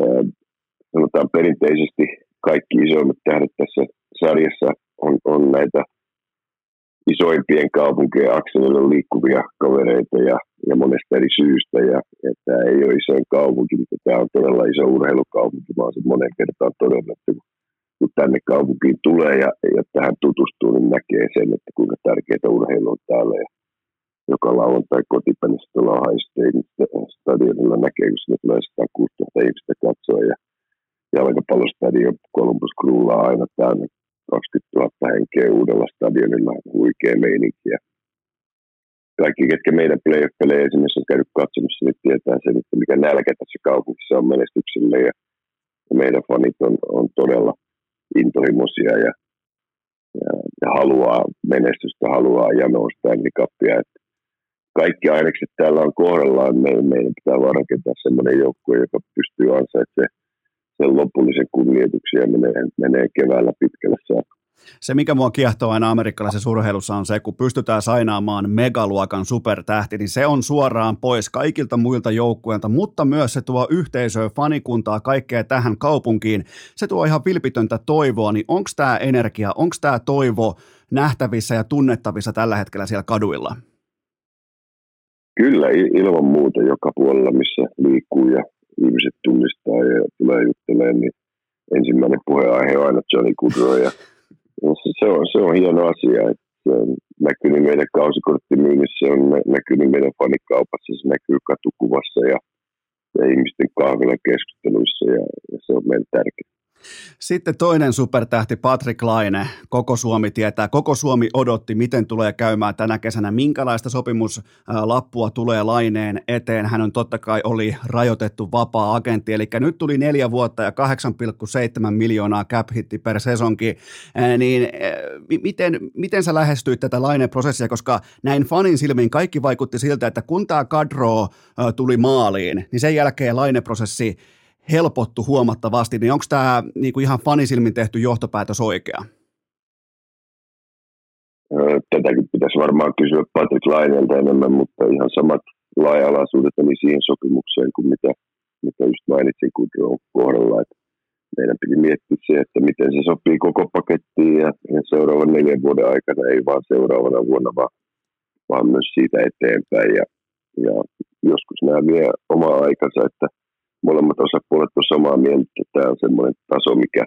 äh, sanotaan perinteisesti kaikki isoimmat tähdet tässä sarjassa on, on näitä isoimpien kaupunkien akselilla liikkuvia kavereita ja, ja monesta eri syystä. Ja, ja tämä ei ole isoin kaupunki, mutta tämä on todella iso urheilukaupunki. Mä oon sen monen kertaan todennut, että kun tänne kaupunkiin tulee ja, ja tähän tutustuu, niin näkee sen, että kuinka tärkeää urheilu on täällä. Ja joka lauantai kotipänissä tuolla High Stadionilla näkee, kun sinne tulee sata kuusikymmentä ihmistä katsoa. Ja jalkapallostadion Columbus Bluella aina täynnä kaksikymmentätuhatta henkeä uudella stadionilla, huikea meininki. Ja kaikki, ketkä meidän playoff-pelejä esimerkiksi on käynyt katsomassa, niin tietää sen, että mikä nälkä tässä kaupungissa on menestykselle. Ja meidän fanit on, on todella intohimoisia ja, ja, ja haluaa menestystä, haluaa janoa Stanley Cupia. Kaikki ainekset täällä on kohdallaan. Meidän, meidän pitää vaan rakentaa sellainen joukkue, joka pystyy ansaitsemaan sen lopullisen kunnioituksen ja menee, menee keväällä pitkällä saakka. Se, mikä mua kiehtoo aina amerikkalaisessa urheilussa, on se, kun pystytään sainaamaan megaluokan supertähti, niin se on suoraan pois kaikilta muilta joukkueilta, mutta myös se tuo yhteisöä, fanikuntaa, kaikkea tähän kaupunkiin. Se tuo ihan vilpitöntä toivoa, niin onko tämä energia, onko tämä toivo nähtävissä ja tunnettavissa tällä hetkellä siellä kaduilla? Kyllä, ilman muuta joka puolella, missä liikkuu ja ihmiset tunnistaa ja tulee juttelemaan, niin ensimmäinen puheenaihe on aina Johnny Gaudreau ja se on, se on hieno asia, että se on näkynyt meidän kausikorttimyynnissä, se on näkynyt meidän fanikaupassa, se näkyy katukuvassa ja, ja ihmisten kahvilakeskusteluissa ja, ja se on meille tärkeää. Sitten toinen supertähti Patrick Laine, koko Suomi tietää, koko Suomi odotti, miten tulee käymään tänä kesänä, minkälaista sopimuslappua tulee Laineen eteen. Hän on totta kai oli rajoitettu vapaa-agentti, eli nyt tuli neljä vuotta ja kahdeksan pilkku seitsemän miljoonaa cap-hitti per sesonki, niin miten, miten sä lähestyit tätä Laine-prosessia, koska näin fanin silmiin kaikki vaikutti siltä, että kun tämä Gaudreau tuli maaliin, niin sen jälkeen Laine-prosessi helpottu huomattavasti, niin onko tämä niinku ihan fanisilmin tehty johtopäätös oikea? Tätäkin pitäisi varmaan kysyä Patrick Lainelta enemmän, mutta ihan samat laaja-alaisuudet oli siihen sopimukseen kuin mitä, mitä just mainitsin Gaudreau kohdalla. Että meidän piti miettiä se, että miten se sopii koko pakettiin ja, ja seuraavan neljän vuoden aikana, ei vaan seuraavana vuonna, vaan, vaan myös siitä eteenpäin. Ja, ja joskus nämä vie omaa aikansa, että molemmat osapuolet on samaa mieltä, että tämä on semmoinen taso, mikä,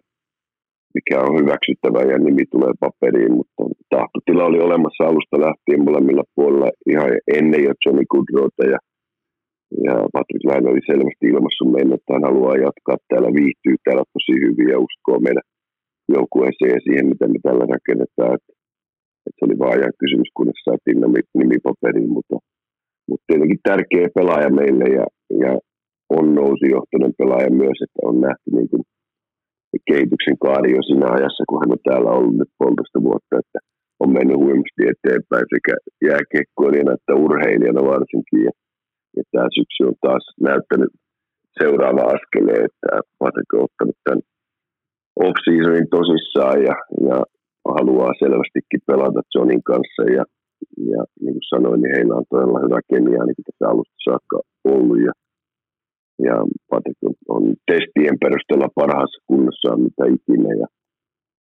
mikä on hyväksyttävä ja nimi tulee paperiin, mutta tahtotila oli olemassa alusta lähtien molemmilla puolella ihan ennen jo Johnny Gaudreauta ja, ja Patrick Laine oli selvästi ilmaissut meille, että hän haluaa jatkaa täällä, viihtyy täällä tosi hyvin ja uskoo meidän joukkueeseen ja siihen, mitä me täällä rakennetaan. Että, että se oli vaan ajan kysymys, kunnes saatiin nimi paperiin, mutta, mutta tietenkin tärkeä pelaaja meille ja, ja on nousujohtoinen pelaaja myös, että on nähty niin kuin kehityksen kaari jo siinä ajassa, kun hän on täällä ollut nyt puolitoista vuotta, että on mennyt huimasti eteenpäin sekä jääkiekkoilijana että urheilijana varsinkin. Ja, ja tämä syksy on taas näyttänyt seuraava askeleen, että Patrick on ottanut tämän off-seasonin tosissaan ja, ja haluaa selvästikin pelata Johnin kanssa ja, ja niin kuin sanoin, niin heillä on todella hyvä kemia ainakin tässä alusta saakka ollut ja Ja Patrick on testien perusteella parhaassa kunnossaan mitä ikinä ja,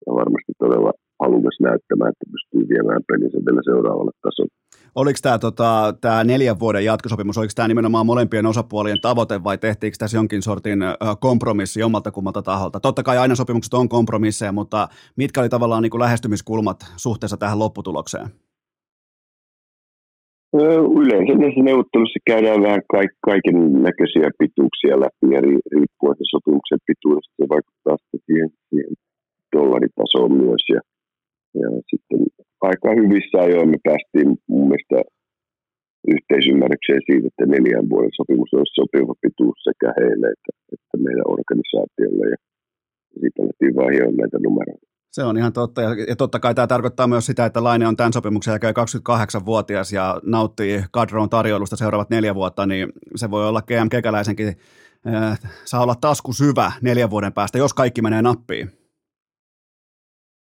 ja varmasti todella halukas näyttämään, että pystyy viemään pelinsä vielä seuraavalle tasolle. Oliko tämä, tota, tämä neljän vuoden jatkosopimus, oliko tämä nimenomaan molempien osapuolien tavoite vai tehtiinkö tässä jonkin sortin kompromissi jommalta kummalta taholta? Totta kai aina sopimukset on kompromisseja, mutta mitkä oli tavallaan niin kuin lähestymiskulmat suhteessa tähän lopputulokseen? Yleensä näissä neuvottelussa käydään vähän kaiken näköisiä pituuksia läpi ja riippuen sopimuksen pituudesta se vaikuttaa siihen, siihen dollaritasoon myös. Ja, ja sitten aika hyvissä ajoin me päästiin mun mielestä yhteisymmärrykseen siitä, että neljän vuoden sopimus olisi sopiva pituus sekä heille että, että meidän organisaatiolle ja siitä alettiin vaan hioon näitä numeroita. Se on ihan totta, ja totta kai tämä tarkoittaa myös sitä, että Laine on tämän sopimuksen jälkeen kaksikymmentäkahdeksanvuotias ja nauttii Gaudreaun tarjoilusta seuraavat neljä vuotta, niin se voi olla G M Kekäläisenkin, äh, saa olla tasku syvä neljän vuoden päästä, jos kaikki menee nappiin.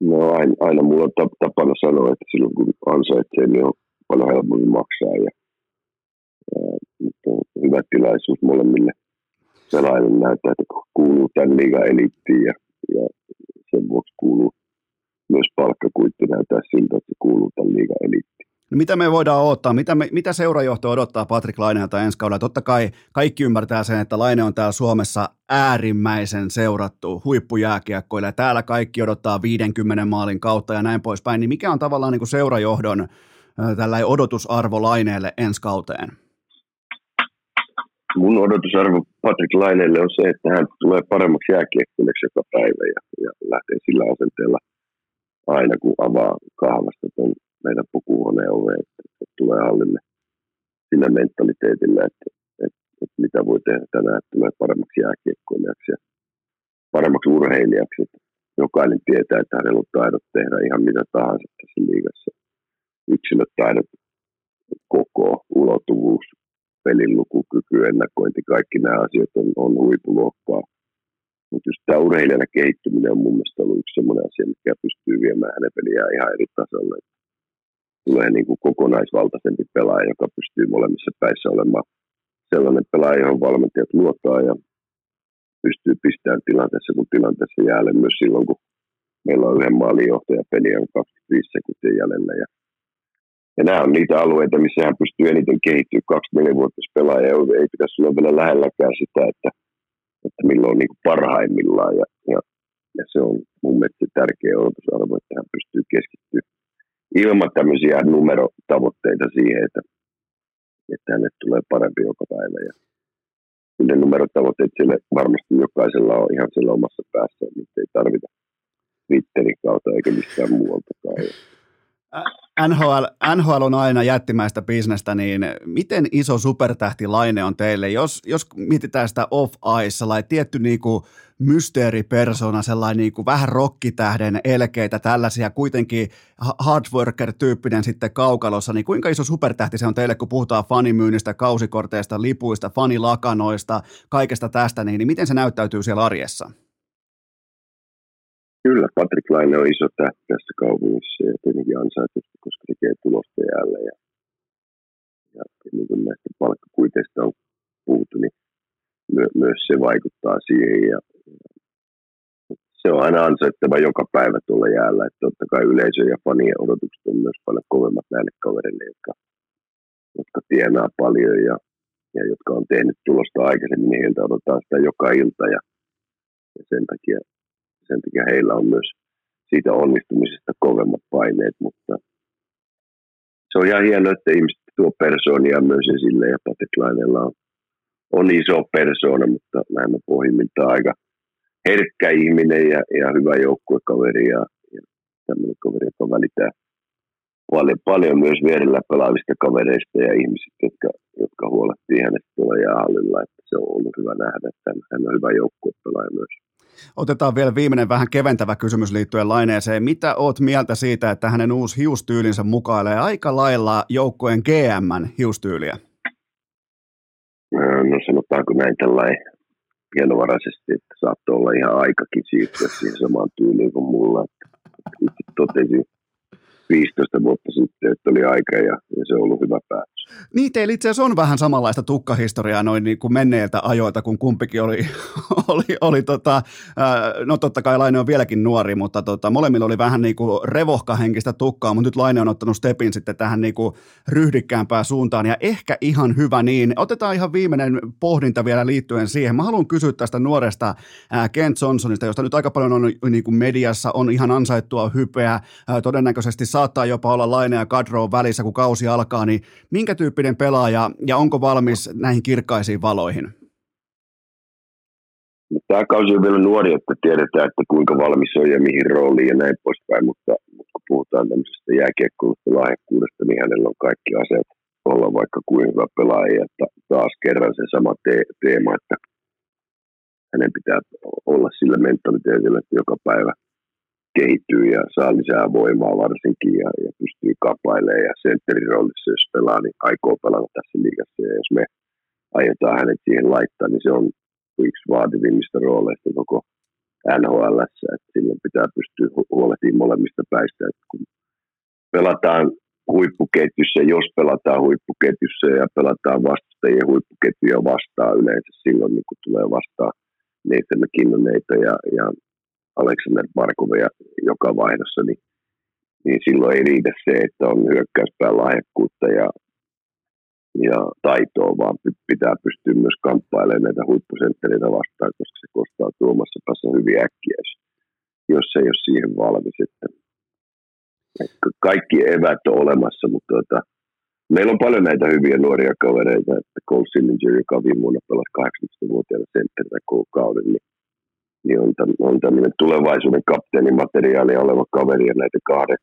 No aina, aina mulla on tapana sanoa, että silloin kun ansaitsee, niin on paljon helpommin maksaa, ja, ja nyt on hyvä tilaisuus molemmille. Sellainen näyttää, että kuuluu tämän liigan eliittiin, ja, ja sen vuoksi kuuluu myös palkkakuitti näyttää siltä, että se kuuluu tämän liigan eliittiin. No mitä me voidaan odottaa? Mitä, me, mitä seurajohto odottaa Patrick Laineelta ensi kaudella? Totta kai kaikki ymmärtää sen, että Laine on täällä Suomessa äärimmäisen seurattu huippujääkiekkoilla. Täällä kaikki odottaa viidenkymmenen maalin kautta ja näin poispäin. Niin mikä on tavallaan niin kuin seurajohdon tällainen odotusarvo Laineelle ensi kauteen? Mun odotusarvo Patrick Lainelle on se, että hän tulee paremmaksi jääkiekkoilijaksi joka päivä ja, ja lähtee sillä asenteella aina kun avaa kahvasta tuon meidän pukuhuoneen oveen, että, että tulee hallille sillä mentaliteetillä, että, että, että mitä voi tehdä tänään, että tulee paremmaksi jääkiekkoilijaksi ja paremmaksi urheilijaksi. Että jokainen tietää, että hänellä on taidot tehdä ihan mitä tahansa tässä liigassa. Yksilötaidot, koko ulottuvuus, pelin lukukyky, ennakointi, kaikki nämä asiat on, on huipuluokkaa. Mutta just tämä urheilijana kehittyminen on mun mielestä ollut yksi sellainen asia, mikä pystyy viemään hänen peliään ihan eri tasolle. Tulee niin kuin kokonaisvaltaisempi pelaaja, joka pystyy molemmissa päissä olemaan sellainen pelaaja, johon valmentajat luotaa ja pystyy pistämään tilanteessa, kun tilanteessa jäälle myös silloin, kun meillä on yhden maalinjohtajapeliä on kaksikymmentäviisi sekuntia jäljellä. Ja, ja nämä on niitä alueita, missä hän pystyy eniten kehittyä kaksikymmentäneljävuotias pelaaja. Ei pitäisi olla vielä lähelläkään sitä, että, että milloin on niin kuin parhaimmillaan. Ja, ja, ja se on mun mielestä tärkeä odotusarvo, että hän pystyy keskittyä ilman tämmöisiä numerotavoitteita siihen, että, että hänet tulee parempi joka päivä. Ja ne numerotavoitteet siellä varmasti jokaisella on ihan siellä omassa päässä, niitä ei tarvita Twitterin kautta eikä missään muualtakaan. N H L, N H L on aina jättimäistä bisnestä, niin miten iso supertähti Laine on teille? Jos, jos mietitään sitä off-ice, sellainen tietty niinku mysteeripersona, sellainen niinku vähän rokkitähden elkeitä, tällaisia kuitenkin hardworker-tyyppinen sitten kaukalossa, niin kuinka iso supertähti se on teille, kun puhutaan fanimyynnistä, kausikorteista, lipuista, fanilakanoista, kaikesta tästä, niin, niin miten se näyttäytyy siellä arjessa? Kyllä, Patrick Laine on iso tähti tässä kaupungissa ja tietenkin ansaitusti, koska tekee tulosta jäällä. Ja, ja niin kuin näistä palkkakuiteista on puhuttu, niin my- myös se vaikuttaa siihen. Ja, ja se on aina ansaittava joka päivä tuolla jäällä. Että totta kai yleisö ja fanien odotukset on myös paljon kovemmat näille kavereille, jotka, jotka tienaa paljon ja, ja jotka on tehnyt tulosta aikaisemmin. Niin heiltä odotetaan sitä joka ilta ja, ja sen takia. Sen takia heillä on myös siitä onnistumisesta kovemmat paineet, mutta se on ihan hienoa, että ihmiset tuo persoonia myös esille ja Patrick Lainella on, on iso persoona, mutta näin on pohjimmiltaan aika herkkä ihminen ja, ja hyvä joukkuekaveri ja, ja tämmöinen kaveri, joka välittää paljon, paljon myös vierellä pelaavista kavereista ja ihmisistä, jotka, jotka huolehtii hänet tuolla jäähallilla, että se on ollut hyvä nähdä, että hän on hyvä joukkuepelaaja myös. Otetaan vielä viimeinen vähän keventävä kysymys liittyen Laineeseen. Mitä oot mieltä siitä, että hänen uusi hiustyylinsä mukailee aika lailla joukkojen G M:n hiustyyliä? No sanotaanko näin tällainen pienovaraisesti, että saattoi olla ihan aikakin siirtyä siihen samaan tyyliin kuin mulla. Itse totesin viisitoista vuotta sitten, että oli aika ja, ja se on ollut hyvä päätös. Niin, teillä itse asiassa on vähän samanlaista tukkahistoriaa noin niin kuin menneiltä ajoilta, kun kumpikin oli, oli, oli tota, no totta kai Laine on vieläkin nuori, mutta tota, molemmilla oli vähän niin kuin revohkahenkistä tukkaa, mutta nyt Laine on ottanut stepin sitten tähän niin kuin ryhdikkäämpään suuntaan ja ehkä ihan hyvä niin. Otetaan ihan viimeinen pohdinta vielä liittyen siihen. Mä haluan kysyä tästä nuoresta Ken Johnsonista, josta nyt aika paljon on niin kuin mediassa, on ihan ansaittua hypeä, todennäköisesti saattaa jopa olla Laine ja Gaudreau välissä, kun kausi alkaa, niin minkä tyyppinen pelaaja ja onko valmis näihin kirkkaisiin valoihin? Tämä kausi on vielä nuori, että tiedetään, että kuinka valmis on ja mihin rooliin ja näin poispäin, mutta, mutta kun puhutaan tämmöisestä jääkiekkoista lahjakkuudesta, niin hänellä on kaikki asiat olla vaikka kuin hyvä pelaaja. Että taas kerran se sama te- teema, että hänen pitää olla sillä mentaliteetillä, että joka päivä kehittyy ja saa lisää voimaa varsinkin ja, ja pystyy kapailemaan ja sentterin roolissa, jos pelaa, niin aikoo pelata tässä liigassa ja jos me aiotaan hänet siihen laittaa, niin se on yksi vaativimmista rooleista koko N H L:ssä, että silloin pitää pystyä huolehtimaan molemmista päistä, että kun pelataan huippuketjussa, jos pelataan huippuketjussa ja pelataan vastustajien huippuketjuja vastaan yleensä silloin, niin kun tulee vastaan niitä McKinnoneita ja, ja Aleksander Markovia joka vaihdossa, niin, niin silloin ei riitä se, että on hyökkäyspään lahjakkuutta ja, ja taitoa, vaan pitää pystyä myös kamppailemaan näitä huippusenttereitä vastaan, koska se kostaa tuomassa päässä hyvin äkkiä, jos ei ole siihen valmis. Että, että kaikki evät on olemassa, mutta tota, meillä on paljon näitä hyviä nuoria kavereita, että Cole Sillinger, joka viime vuonna pelasi kahdeksantoistavuotiaana sentterillä koko kauden, niin niin on, on tämmöinen tulevaisuuden kapteenimateriaalia oleva kaveri ja näitä kahden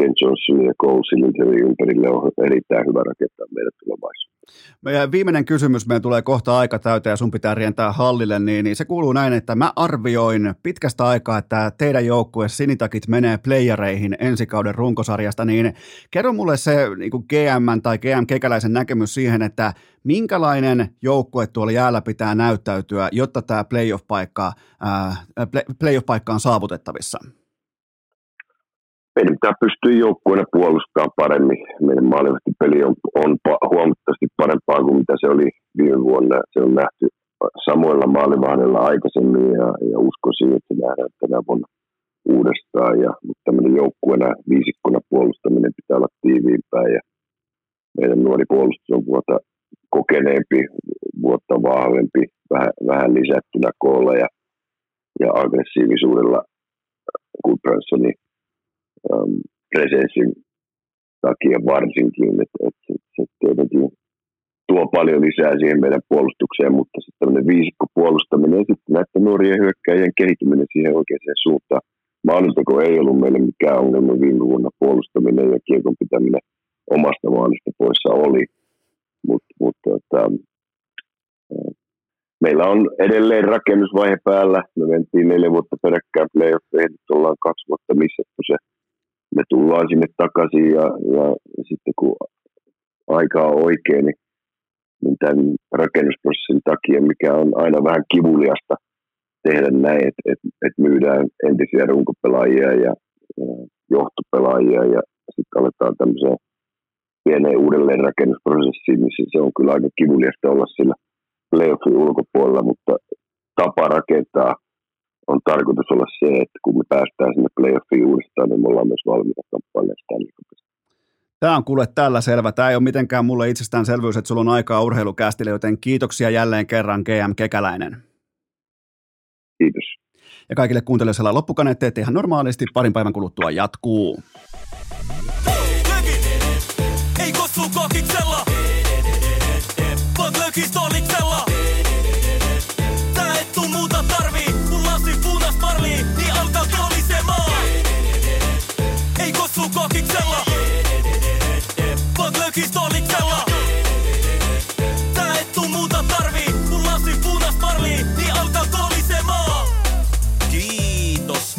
Ken Johnsonin ja Cole Sillingerin ympärille on erittäin hyvä rakentaa meidän tulevaisuuteen. Viimeinen kysymys, meidän tulee kohta aika täyteen ja sun pitää rientää hallille, niin, niin se kuuluu näin, että mä arvioin pitkästä aikaa, että teidän joukkue Sinitakit menee playereihin ensi kauden runkosarjasta, niin kerro mulle se niin kuin G M tai G M Kekäläisen näkemys siihen, että minkälainen joukkue tuolla jäällä pitää näyttäytyä, jotta tämä playoff-paikka, äh, playoff-paikka on saavutettavissa? Meidän pitää pystyä joukkueena puolustamaan paremmin. Meidän maalivahtipeli on, on huomattavasti parempaa kuin mitä se oli viime vuonna. Se on nähty samoilla maalivahdella aikaisemmin ja, ja uskon siihen, että nähdään tänä vuonna uudestaan. Ja, mutta tämmöinen joukkueena viisikkona puolustaminen pitää olla tiiviimpää ja meidän nuori puolustus on vuotta kokeneempi, vuotta vahvempi, vähän, vähän lisättynä koolla ja, ja aggressiivisuudella Goodransonin presenssin takia varsinkin, että et, et, se tietenkin tuo paljon lisää siihen meidän puolustukseen, mutta sitten tämmöinen viisikko puolustaminen ja sitten näiden nuorien hyökkäjien kehittyminen siihen oikeaan suuntaan. Maalinteko ei ollut meille mikään ongelma viime vuonna, puolustaminen ja kiekon pitäminen omasta maalista poissa oli, mutta mut, meillä on edelleen rakennusvaihe päällä. Me mentiin neljä vuotta peräkkäin playoffeihin, nyt ollaan kaksi vuotta missattu se. Me tullaan sinne takaisin ja, ja sitten kun aika on oikein, niin, niin tämän rakennusprosessin takia, mikä on aina vähän kivuliasta tehdä näin, että et, et myydään entisiä runkopelaajia ja, ja johtopelaajia ja sitten aletaan tämmöiseen pieneen uudelleen rakennusprosessiin, missä se on kyllä aika kivuliasta olla sillä playoffin ulkopuolella, mutta tapa rakentaa on tarkoitus olla se, että kun me päästään sinne playoffiin uudestaan, niin me ollaan myös valmiita kamppailemaan sitä liikutista. Tämä on kuule tällä selvä. Tämä ei ole mitenkään mulle itsestäänselvyys, että sulla on aikaa Urheilucastille, joten kiitoksia jälleen kerran G M Kekäläinen. Kiitos. Ja kaikille kuuntelijoille siellä loppukaneetteet ihan normaalisti. Parin päivän kuluttua jatkuu. Ei kossu kokiksella, vaan lökis toliksella. Tää et tuu muuta tarvii, kun lasi punas parlii, niin alkaa kolisemaan. Ei kossu kokiksella, vaan lökis toliksella. Tää et tuu muuta tarvii, kun lasi punas parlii, niin alkaa kolisemaan. Kiitos,